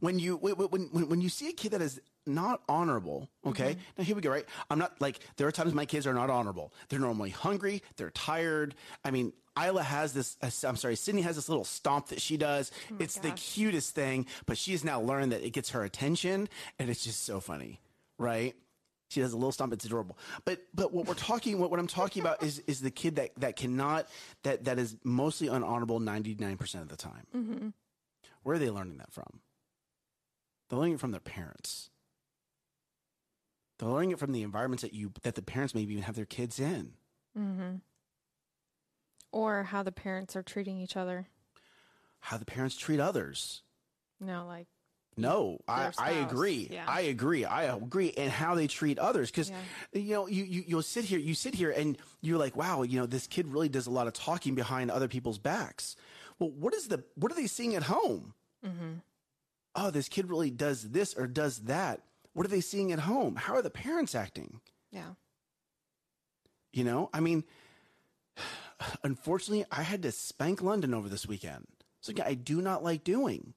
When you see a kid that is not honorable, okay? Mm-hmm. Now here we go, right? I'm not like, there are times my kids are not honorable. They're normally hungry. They're tired. I mean, Sydney has this little stomp that she does. Oh it's gosh. The cutest thing, but she has now learned that it gets her attention and it's just so funny, right? She does a little stomp. It's adorable. But what I'm talking about is the kid that is mostly unhonorable 99% of the time. Mm-hmm. Where are they learning that from? They're learning it from their parents. They're learning it from the environments that the parents maybe even have their kids in. Mm-hmm. Or how the parents are treating each other. How the parents treat others. No, like. No, I agree. Yeah. I agree. And how they treat others. Because, you know, you'll sit here and you're like, wow, you know, this kid really does a lot of talking behind other people's backs. Well, what are they seeing at home? Mm-hmm. Oh, this kid really does this or does that. What are they seeing at home? How are the parents acting? Yeah. You know, I mean, unfortunately, I had to spank London over this weekend. Something I do not like doing.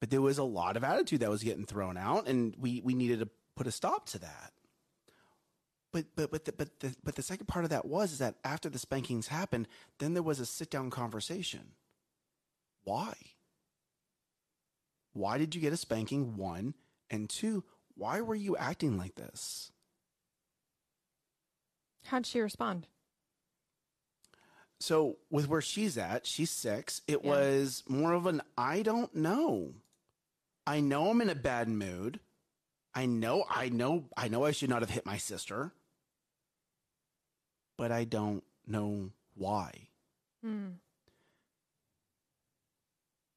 But there was a lot of attitude that was getting thrown out, and we needed to put a stop to that. But the second part of that is that after the spankings happened, then there was a sit-down conversation. Why? Why did you get a spanking? 1, and 2, why were you acting like this? How'd she respond? So with where she's at, she's 6. It was more of an, I don't know. I know I'm in a bad mood. I know I should not have hit my sister, but I don't know why. Hmm.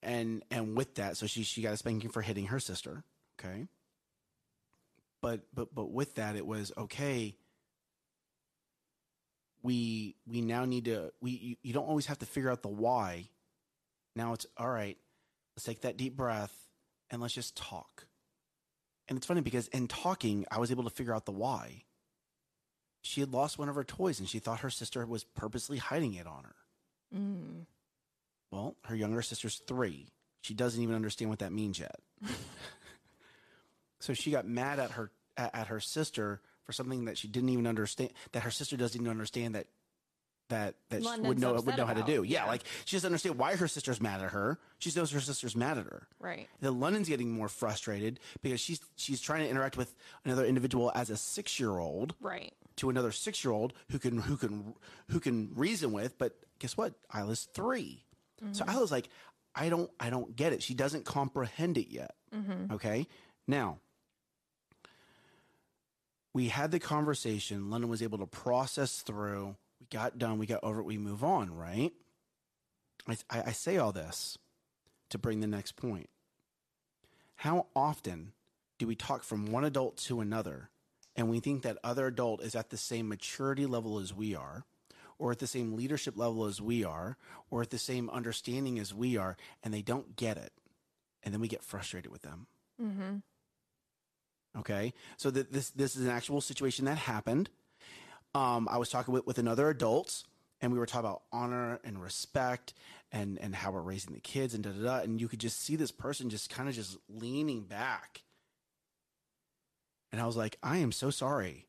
And with that, so she got a spanking for hitting her sister. Okay. But with that, it was okay. We now need to, you don't always have to figure out the why. Now it's all right. Let's take that deep breath and let's just talk. And it's funny because in talking, I was able to figure out the why. She had lost one of her toys and she thought her sister was purposely hiding it on her. Mm. Well, her younger sister's 3. She doesn't even understand what that means yet. So she got mad at her sister for something that she didn't even understand, that her sister doesn't even understand that she would know how to do. Yeah, like she doesn't understand why her sister's mad at her. She knows her sister's mad at her. Right. Then London's getting more frustrated because she's trying to interact with another individual as a 6-year-old. Right. To another 6-year-old who can reason with, but guess what? Isla's 3. Mm-hmm. So I was like, I don't get it. She doesn't comprehend it yet. Mm-hmm. Okay. Now we had the conversation. London was able to process through. We got done. We got over it. We move on. Right. I say all this to bring the next point. How often do we talk from one adult to another and we think that other adult is at the same maturity level as we are, or at the same leadership level as we are, or at the same understanding as we are, and they don't get it. And then we get frustrated with them. Mm-hmm. Okay. So this is an actual situation that happened. I was talking with another adult, and we were talking about honor and respect and how we're raising the kids and And you could just see this person just kind of just leaning back. And I was like, I am so sorry.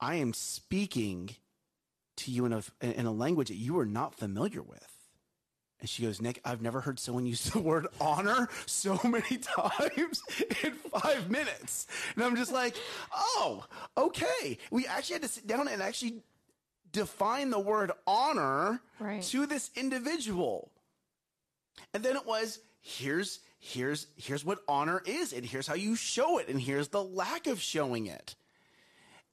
I am speaking to you in a language that you are not familiar with. And she goes, Nick, I've never heard someone use the word honor so many times in 5 minutes. And I'm just like, oh, okay. We actually had to sit down and actually define the word honor to this individual. And then it was, here's what honor is, and here's how you show it, and here's the lack of showing it.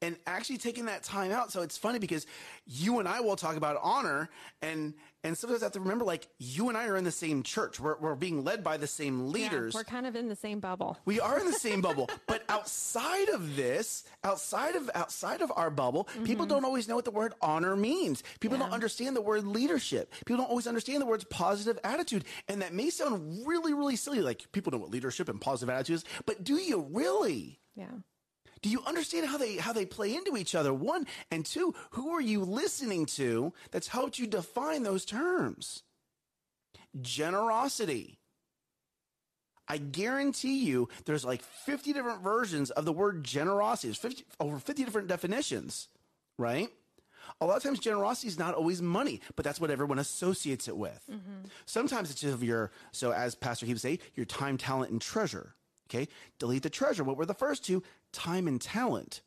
And actually taking that time out. So it's funny because you and I will talk about honor, and sometimes I have to remember, like, you and I are in the same church. We're being led by the same leaders. Yeah, we're kind of in the same bubble. We are in the same bubble. But outside of this, outside of our bubble, mm-hmm. people don't always know what the word honor means. People don't understand the word leadership. People don't always understand the words positive attitude. And that may sound really, really silly. Like, people know what leadership and positive attitude is, but do you really? Yeah. Do you understand how they play into each other? One, and two, who are you listening to that's helped you define those terms? Generosity. I guarantee you there's like 50 different versions of the word generosity. There's over 50 different definitions, right? A lot of times generosity is not always money, but that's what everyone associates it with. Mm-hmm. Sometimes it's just so as Pastor Keith would say, your time, talent, and treasure. Okay, delete the treasure. What were the first two? Time and talent.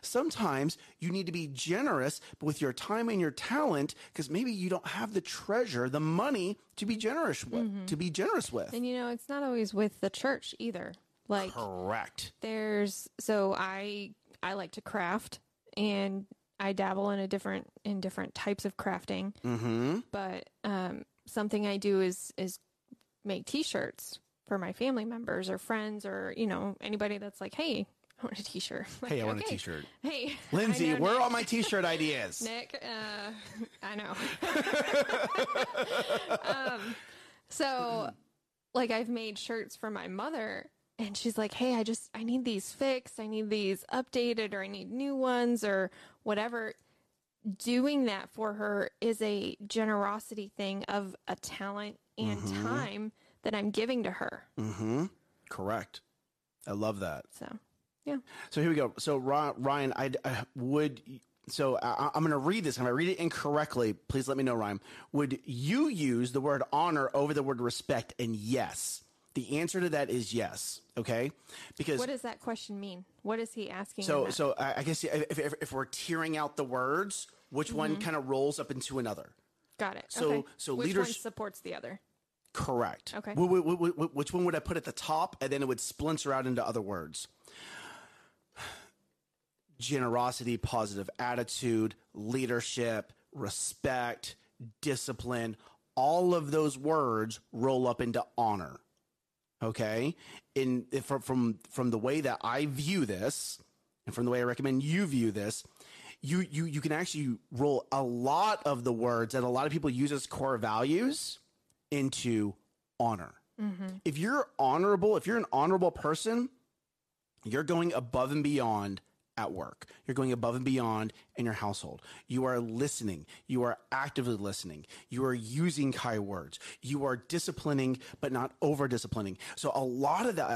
Sometimes you need to be generous with your time and your talent because maybe you don't have the treasure, the money to be generous with. Mm-hmm. And it's not always with the church either. Like, correct. So I like to craft, and I dabble in different types of crafting. Mm-hmm. But something I do is make t-shirts for my family members or friends or, anybody that's like, hey, I want a t-shirt. Like, hey, I want a t-shirt. Hey, Lindsay, where are all my t-shirt ideas? Nick, I know. So I've made shirts for my mother, and she's like, hey, I need these fixed. I need these updated, or I need new ones or whatever. Doing that for her is a generosity thing of a talent and mm-hmm. time that I'm giving to her. Mm-hmm. Correct. I love that. So, yeah. So here we go. So Ryan, I'm going to read this. If I read it incorrectly, please let me know, Ryan. Would you use the word honor over the word respect? And yes, the answer to that is yes. Okay. Because what does that question mean? What is he asking? So I guess if we're tearing out the words, which mm-hmm. one kind of rolls up into another? Got it. So, okay. So which one supports the other? Correct. Okay. Which one would I put at the top, and then it would splinter out into other words? Generosity, positive attitude, leadership, respect, discipline. All of those words roll up into honor. Okay. From the way that I view this, and from the way I recommend you view this, you can actually roll a lot of the words that a lot of people use as core values into honor. Mm-hmm. If you're an honorable person, you're going above and beyond at work. You're going above and beyond in your household. You are listening. You are actively listening. You are using kind words. You are disciplining, but not over disciplining. So a lot of that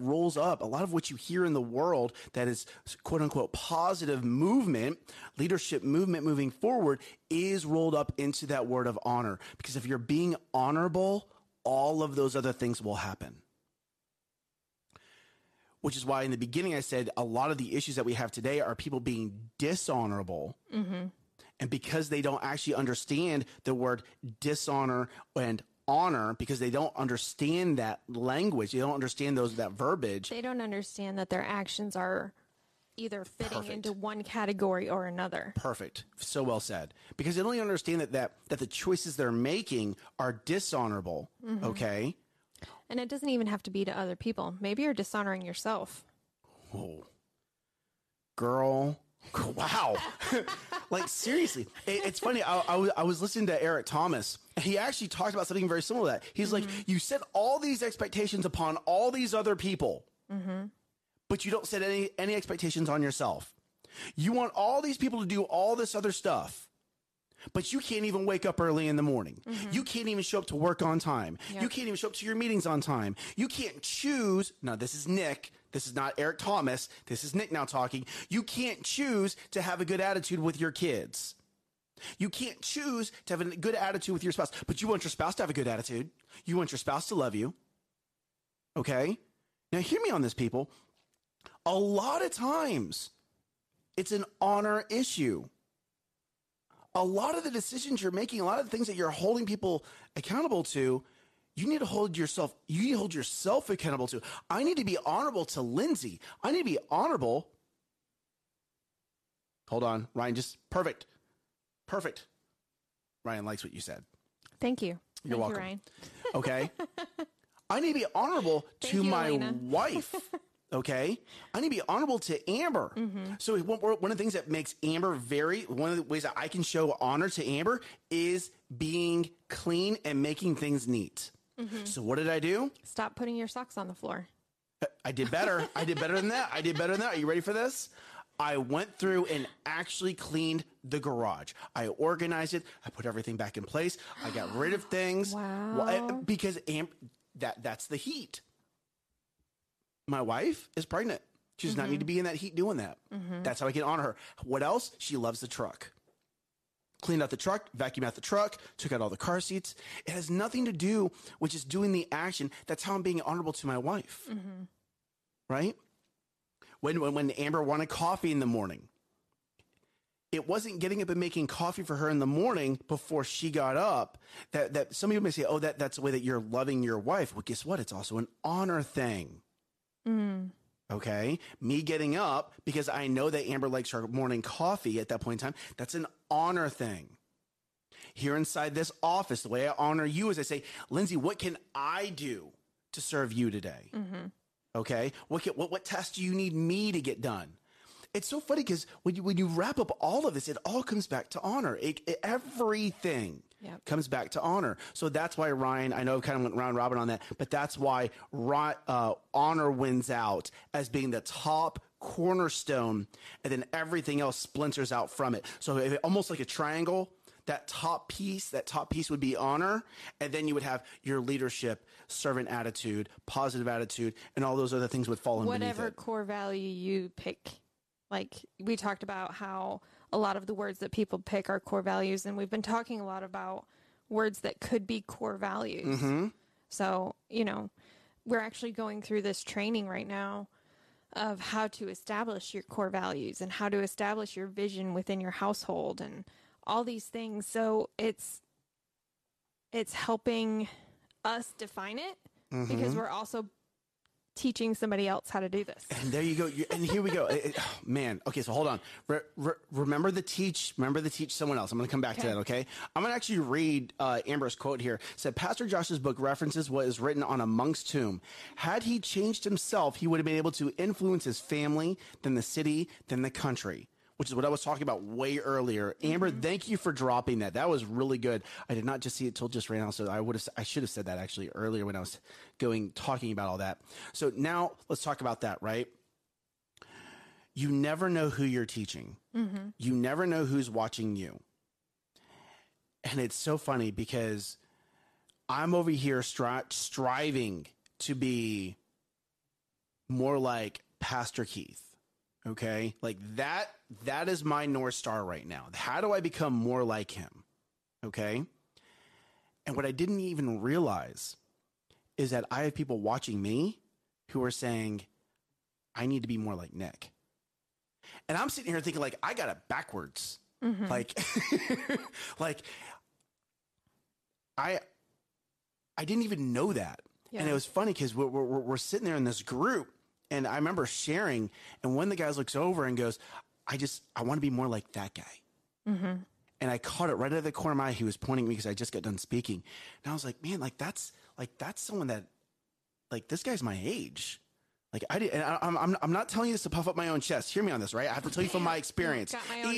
rolls up. A lot of what you hear in the world that is quote unquote positive movement, leadership movement moving forward, is rolled up into that word of honor. Because if you're being honorable, all of those other things will happen. Which is why in the beginning I said a lot of the issues that we have today are people being dishonorable. Mm-hmm. And because they don't actually understand the word dishonor and honor, because they don't understand that language, they don't understand that verbiage. They don't understand that their actions are either fitting Perfect. Into one category or another. Perfect. So well said. Because they don't even understand that the choices they're making are dishonorable. Mm-hmm. Okay. And it doesn't even have to be to other people. Maybe you're dishonoring yourself. Oh, girl, Wow. Like, seriously, it's funny. I was listening to Eric Thomas. He actually talked about something very similar to that. He's like, you set all these expectations upon all these other people, but you don't set any expectations on yourself. You want all these people to do all this other stuff, but you can't even wake up early in the morning. You can't even show up to work on time. Yep. You can't even show up to your meetings on time. You can't choose. Now, this is Nick. This is not Eric Thomas. This is Nick now talking. You can't choose to have a good attitude with your kids. You can't choose to have a good attitude with your spouse, but you want your spouse to have a good attitude. You want your spouse to love you. Okay? Now, hear me on this, people. A lot of times, it's an honor issue. A lot of the decisions you're making, a lot of the things that you're holding people accountable to, you need to hold yourself. You need to hold yourself accountable to. I need to be honorable to Lindsay. I need to be honorable. Hold on, Ryan. Just perfect, perfect. Ryan likes what you said. Thank you. You're welcome, Ryan. Okay. I need to be honorable to my wife. Okay, I need to be honorable to Amber. So one of the things that makes Amber one of the ways that I can show honor to Amber is being clean and making things neat. So what did I do? Stop putting your socks on the floor. I did better. I did better than that. I did better than that. Are you ready for this? I went through and actually cleaned the garage. I organized it. I put everything back in place. I got rid of things. Wow. Well, because that's the heat. My wife is pregnant. She does not need to be in that heat doing that. That's how I can honor her. What else? She loves the truck. Cleaned out the truck, vacuumed out the truck, took out all the car seats. It has nothing to do with just doing the action. That's how I'm being honorable to my wife. Right? When Amber wanted coffee in the morning, it wasn't getting up and making coffee for her in the morning before she got up. That some people may say, oh, that's the way that you're loving your wife. Well, guess what? It's also an honor thing. Okay. Me getting up because I know that Amber likes her morning coffee at that point in time. That's an honor thing. Here inside this office, the way I honor you is I say, Lindsay, what can I do to serve you today? Okay. What task do you need me to get done? It's so funny because when you wrap up all of this, it all comes back to honor. Everything comes back to honor. So that's why, Ryan, I know I kind of went round robin on that, but that's why honor wins out as being the top cornerstone, and then everything else splinters out from it. So if almost like a triangle, that top piece would be honor, and then you would have your leadership, servant attitude, positive attitude, and all those other things would fall in beneath it. Whatever core value you pick. Like we talked about how a lot of the words that people pick are core values, and we've been talking a lot about words that could be core values. So, you know, we're actually going through this training right now of how to establish your core values and how to establish your vision within your household and all these things. So it's helping us define it because we're also teaching somebody else how to do this. And there you go. And here we go. Oh, man. Okay. So hold on. Remember to teach someone else. I'm going to come back to that. Okay. I'm going to actually read Amber's quote here. It said, Pastor Josh's book references what is written on a monk's tomb. Had he changed himself, he would have been able to influence his family, then the city, then the country, which is what I was talking about way earlier. Amber, thank you for dropping that. That was really good. I did not just see it till just right now, so I should have said that actually earlier when I was talking about all that. So now let's talk about that, right? You never know who you're teaching. You never know who's watching you. And it's so funny because I'm over here striving to be more like Pastor Keith. Okay, like that is my North Star right now. How do I become more like him? Okay. And what I didn't even realize is that I have people watching me who are saying, I need to be more like Nick. And I'm sitting here thinking, like, I got it backwards. Like, I didn't even know that. Yeah. And it was funny because we're sitting there in this group. And I remember sharing, and one of the guys looks over and goes, I want to be more like that guy. And I caught it right out of the corner of my eye. He was pointing at me because I just got done speaking. And I was like, man, like that's someone that, like, this guy's my age. Like I did, and I'm not telling you this to puff up my own chest. Hear me on this, right? I have to tell you from my experience. Got my own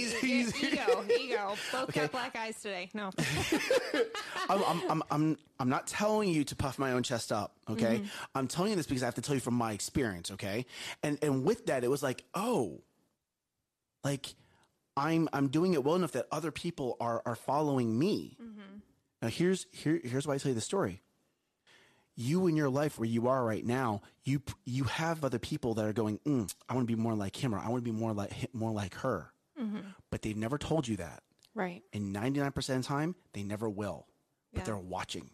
ego. Both got black eyes today. No, I'm not telling you to puff my own chest up. Okay, mm-hmm. I'm telling you this because I have to tell you from my experience. Okay, and with that, it was like, oh, like I'm doing it well enough that other people are following me. Mm-hmm. Now here's why I tell you the story. You in your life where you are right now, you have other people that are going, I want to be more like him, or I want to be more like her. Mm-hmm. But they've never told you that. Right. And 99% of the time, they never will. But they're watching.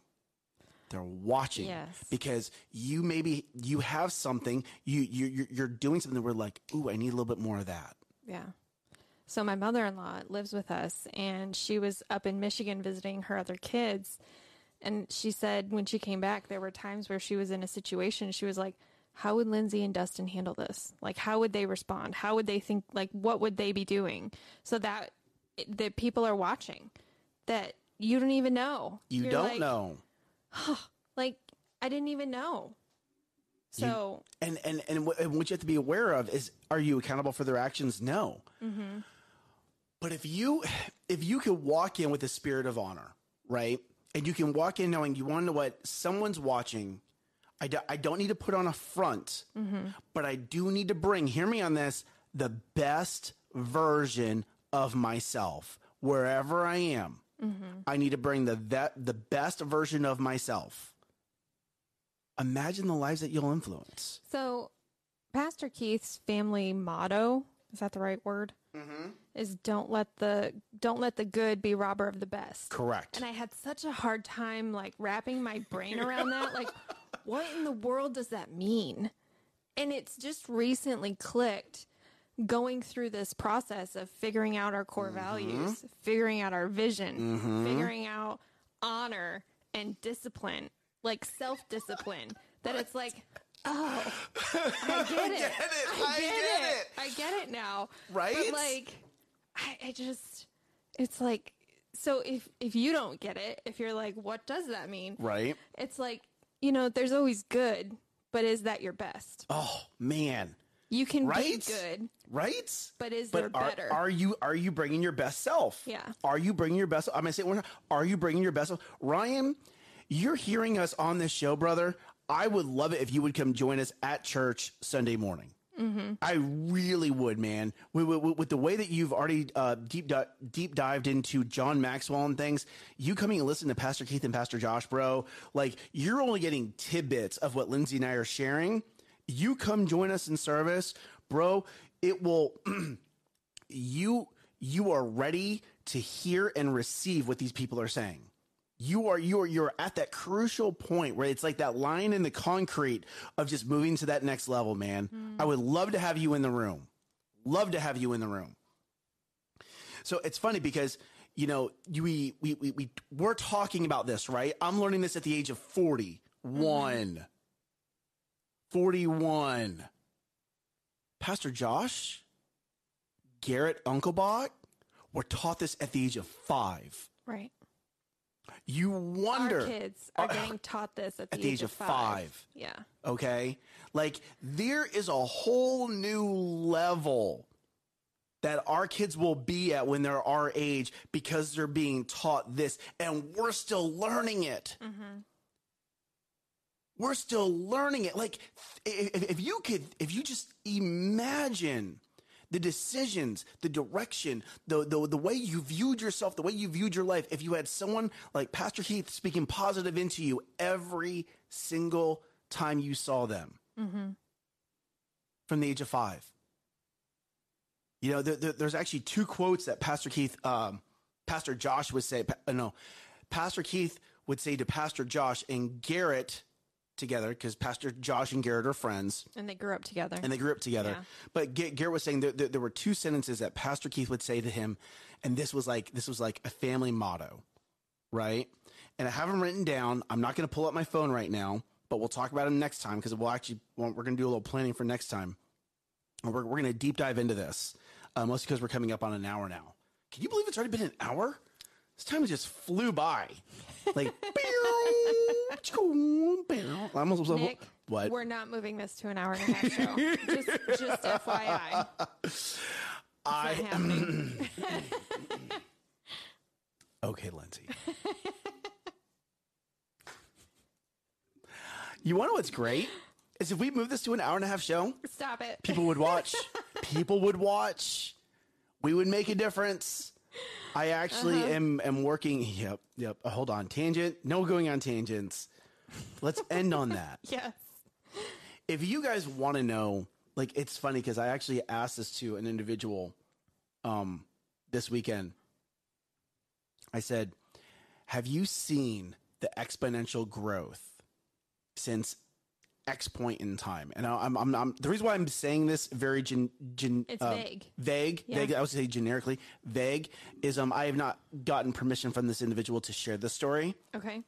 They're watching. Yes. Because you maybe you have something, you're doing something where like, ooh, I need a little bit more of that. Yeah. So my mother-in-law lives with us, and she was up in Michigan visiting her other kids. And she said when she came back, there were times where she was in a situation. She was like, how would Lindsay and Dustin handle this? Like, how would they respond? How would they think? Like, what would they be doing? So that people are watching that you don't even know. You're don't like, know. Oh, like, I didn't even know. So. And what you have to be aware of is, are you accountable for their actions? No. Mm-hmm. But if you could walk in with a spirit of honor, right? And you can walk in knowing you want to know what someone's watching. I don't need to put on a front, mm-hmm. but I do need to bring, hear me on this, the best version of myself. Wherever I am, mm-hmm. I need to bring the best version of myself. Imagine the lives that you'll influence. So Pastor Keith's family motto, is that the right word? Mm-hmm. Is don't let the good be robber of the best. Correct. And I had such a hard time like wrapping my brain around that. Like, what in the world does that mean? And it's just recently clicked going through this process of figuring out our core mm-hmm. values, figuring out our vision, mm-hmm. figuring out honor and discipline, like self-discipline, that it's like, oh, I get it now. Right? But like, I just, it's like, so if you don't get it, if you're like, what does that mean? Right. It's like, you know, there's always good, but is that your best? Oh man. You can be good. Right. But is there better? Are you bringing your best self? Yeah. Are you bringing your best? I'm going to say it one time. Are you bringing your best self? Ryan, you're hearing us on this show, brother. I would love it if you would come join us at church Sunday morning. Mm-hmm. I really would, man. With the way that you've already deep dived into John Maxwell and things, you coming and listening to Pastor Keith and Pastor Josh, bro, like you're only getting tidbits of what Lindsay and I are sharing. You come join us in service, bro. It will you are ready to hear and receive what these people are saying. You're at that crucial point where it's like that line in the concrete of just moving to that next level, man. Mm. I would love to have you in the room. Love to have you in the room. So it's funny because, you know, we're talking about this, right? I'm learning this at the age of 41. Mm. 41. Pastor Josh, Garrett Unkelbach were taught this at the age of 5. Right. You wonder. Our kids are getting taught this at the age of 5. Yeah. Okay. Like there is a whole new level that our kids will be at when they're our age because they're being taught this and we're still learning it. Mm-hmm. We're still learning it. Like if you just imagine the decisions, the direction, the way you viewed yourself, the way you viewed your life. If you had someone like Pastor Keith speaking positive into you every single time you saw them mm-hmm. from the age of 5, you know, there's actually 2 quotes that Pastor Josh would say. Pastor Keith would say to Pastor Josh and Garrett together, because Pastor Josh and Garrett are friends. And they grew up together. Yeah. But Garrett was saying there were 2 sentences that Pastor Keith would say to him, and this was like a family motto, right? And I have them written down. I'm not going to pull up my phone right now, but we'll talk about them next time because we're going to do a little planning for next time. And we're going to deep dive into this, mostly because we're coming up on an hour now. Can you believe it's already been an hour? This time just flew by. Like, Nick, what? We're not moving this to an hour and a half show. just FYI. Okay, Lindsay. You want to know what's great? Is if we move this to an hour and a half show. Stop it. People would watch. People would watch. We would make a difference. I actually am working. Yep. Hold on. Tangent. No going on tangents. Let's end on that. Yes. If you guys want to know, like, it's funny because I actually asked this to an individual this weekend. I said, have you seen the exponential growth since X point in time? And I'm the reason why I'm saying this very vague. I would say generically vague is I have not gotten permission from this individual to share this story. Okay.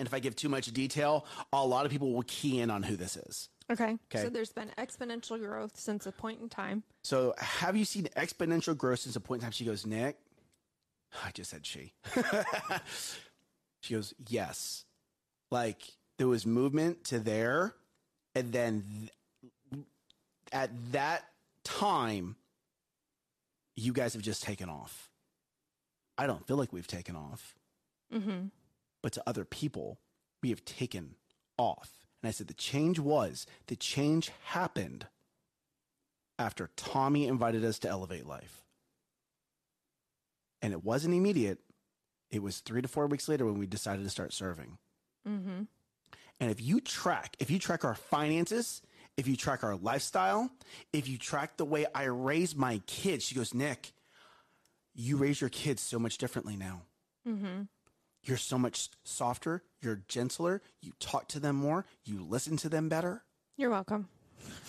And if I give too much detail, a lot of people will key in on who this is. Okay. So there's been exponential growth since a point in time. So have you seen exponential growth since a point in time? She goes, Nick. I just said she. She goes, yes. Like, there was movement to there. And then at that time, you guys have just taken off. I don't feel like we've taken off. Mm-hmm. But to other people, we have taken off. And I said, the change happened after Tommy invited us to Elevate Life. And it wasn't immediate. It was 3 to 4 weeks later when we decided to start serving. Mm-hmm. And if you track our finances, if you track our lifestyle, if you track the way I raise my kids, she goes, Nick, you raise your kids so much differently now. Mm-hmm. You're so much softer. You're gentler. You talk to them more. You listen to them better. You're welcome.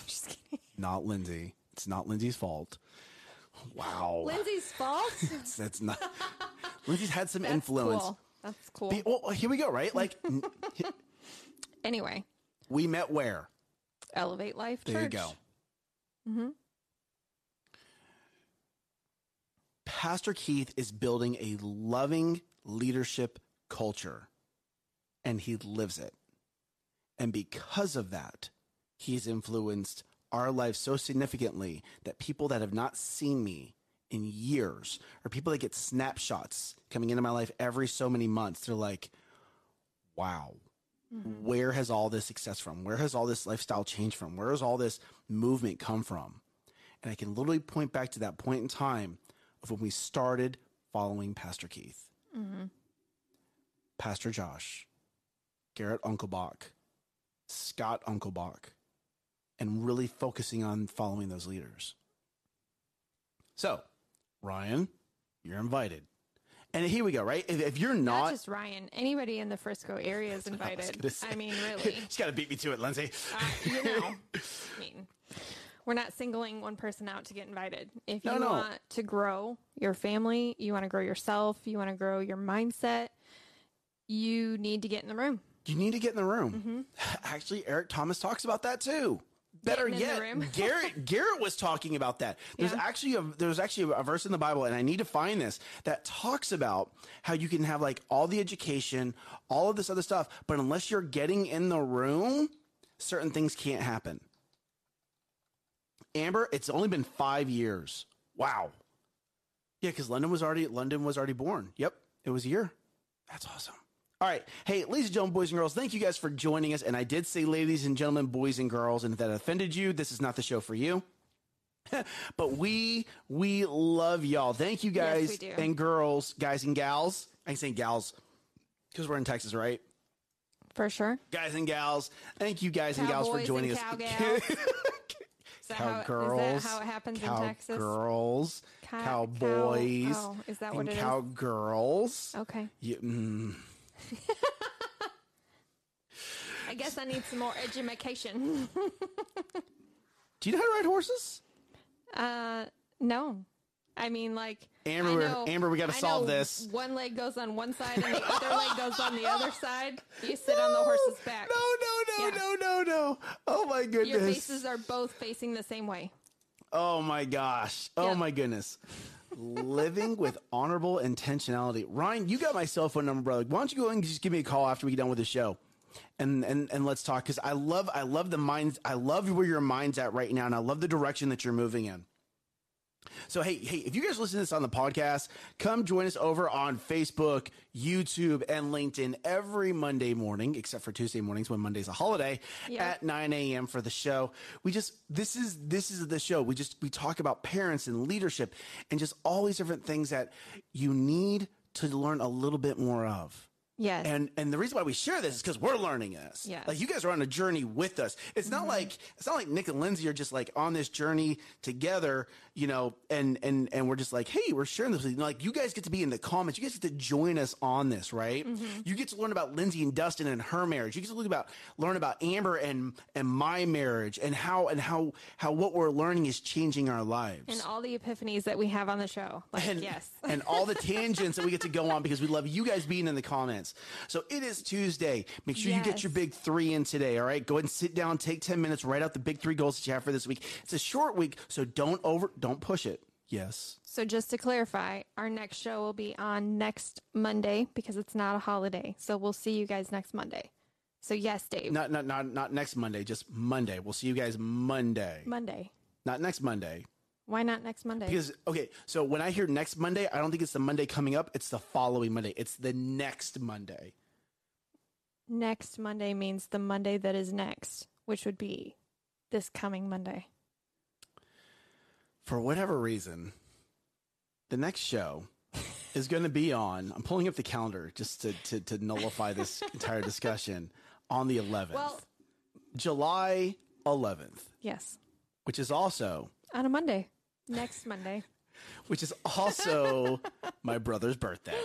Just kidding. Not Lindsay. It's not Lindsay's fault. Wow. Lindsay's fault? That's not. Lindsay's had some influence. Cool. That's cool. Well, here we go, right? Like. Anyway. We met where? Elevate Life Church. There you go. Mm-hmm. Pastor Keith is building a loving leadership culture, and he lives it. And because of that, he's influenced our life so significantly that people that have not seen me in years, or people that get snapshots coming into my life every so many months, they're like, wow, mm-hmm. Where has all this success from? Where has all this lifestyle change from? Where has all this movement come from? And I can literally point back to that point in time of when we started following Pastor Keith. Mm-hmm. Pastor Josh, Garrett Unkelbach, Scott Unkelbach, and really focusing on following those leaders. So, Ryan, you're invited. And here we go, right? If you're not just Ryan, anybody in the Frisco area is invited. I mean, really. She's got to beat me to it, Lindsay. I mean, we're not singling one person out to get invited. If you want to grow your family, you want to grow yourself, you want to grow your mindset, you need to get in the room. You need to get in the room. Mm-hmm. Actually, Eric Thomas talks about that too. Better yet, Garrett was talking about that. There's actually a verse in the Bible, and I need to find this, that talks about how you can have like all the education, all of this other stuff, but unless you're getting in the room, certain things can't happen. Amber, it's only been 5 years. Wow. Yeah, because London was already born. Yep, it was a year. That's awesome. All right. Hey, ladies and gentlemen, boys and girls, thank you guys for joining us. And I did say ladies and gentlemen, boys and girls, and if that offended you, this is not the show for you. But we love y'all. Thank you guys and girls, guys and gals. I can say gals because we're in Texas, right? For sure. Guys and gals. Thank you guys and gals for joining us. Cowgirls. Is that how it happens in Texas? Cowgirls, cowboys, is that what it is? Cowgirls. Okay. I guess I need some more edumacation. Do you know how to ride horses? No. I mean, like, Amber, we got to solve this. One leg goes on one side and the other leg goes on the other side. You sit on the horse's back. No. Oh, my goodness. Your faces are both facing the same way. Oh, my gosh. Oh, my goodness. living with honorable intentionality. Ryan, you got my cell phone number, brother. Why don't you go and just give me a call after we get done with the show, and let's talk, because I love the minds. I love where your mind's at right now, and I love the direction that you're moving in. So, hey, if you guys listen to this on the podcast, come join us over on Facebook, YouTube, and LinkedIn every Monday morning, except for Tuesday mornings when Monday's a holiday, at 9 a.m. for the show. This is the show. We talk about parents and leadership and just all these different things that you need to learn a little bit more of. Yes. And the reason why we share this is because we're learning this. Yes. Like, you guys are on a journey with us. It's not like, it's not like Nick and Lindsay are just like on this journey together, you know, and we're just like, hey, we're sharing this with you. Like, you guys get to be in the comments. You guys get to join us on this, right? Mm-hmm. You get to learn about Lindsay and Dustin and her marriage. You get to learn about Amber and my marriage, and how what we're learning is changing our lives. And all the epiphanies that we have on the show. Like, and all the tangents that we get to go on, because we love you guys being in the comments. So it is Tuesday. Make sure you get your big three in today. All right, go ahead and sit down, take 10 minutes, write out the big three goals that you have for this week. It's a short week, so don't push it. Yes. So just to clarify, our next show will be on next Monday, because it's not a holiday. So we'll see you guys next Monday. So yes, Dave. Not next Monday, just Monday. We'll see you guys Monday. Monday. Not next Monday. Why not next Monday? Because, okay, so when I hear next Monday, I don't think it's the Monday coming up. It's the following Monday. It's the next Monday. Next Monday means the Monday that is next, which would be this coming Monday. For whatever reason, the next show is going to be on, I'm pulling up the calendar just to nullify this entire discussion, on the 11th. Well, July 11th. Yes. Which is also... on a Monday. Next Monday. Which is also my brother's birthday.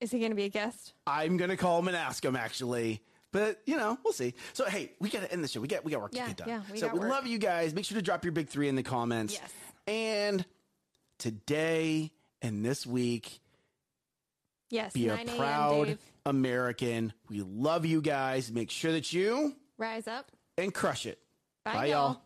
Is he going to be a guest? I'm going to call him and ask him, actually. But, you know, we'll see. So, hey, we got to end the show. We got work to get done. We love you guys. Make sure to drop your big three in the comments. Yes. And today and this week, be a proud American. We love you guys. Make sure that you rise up and crush it. Bye y'all.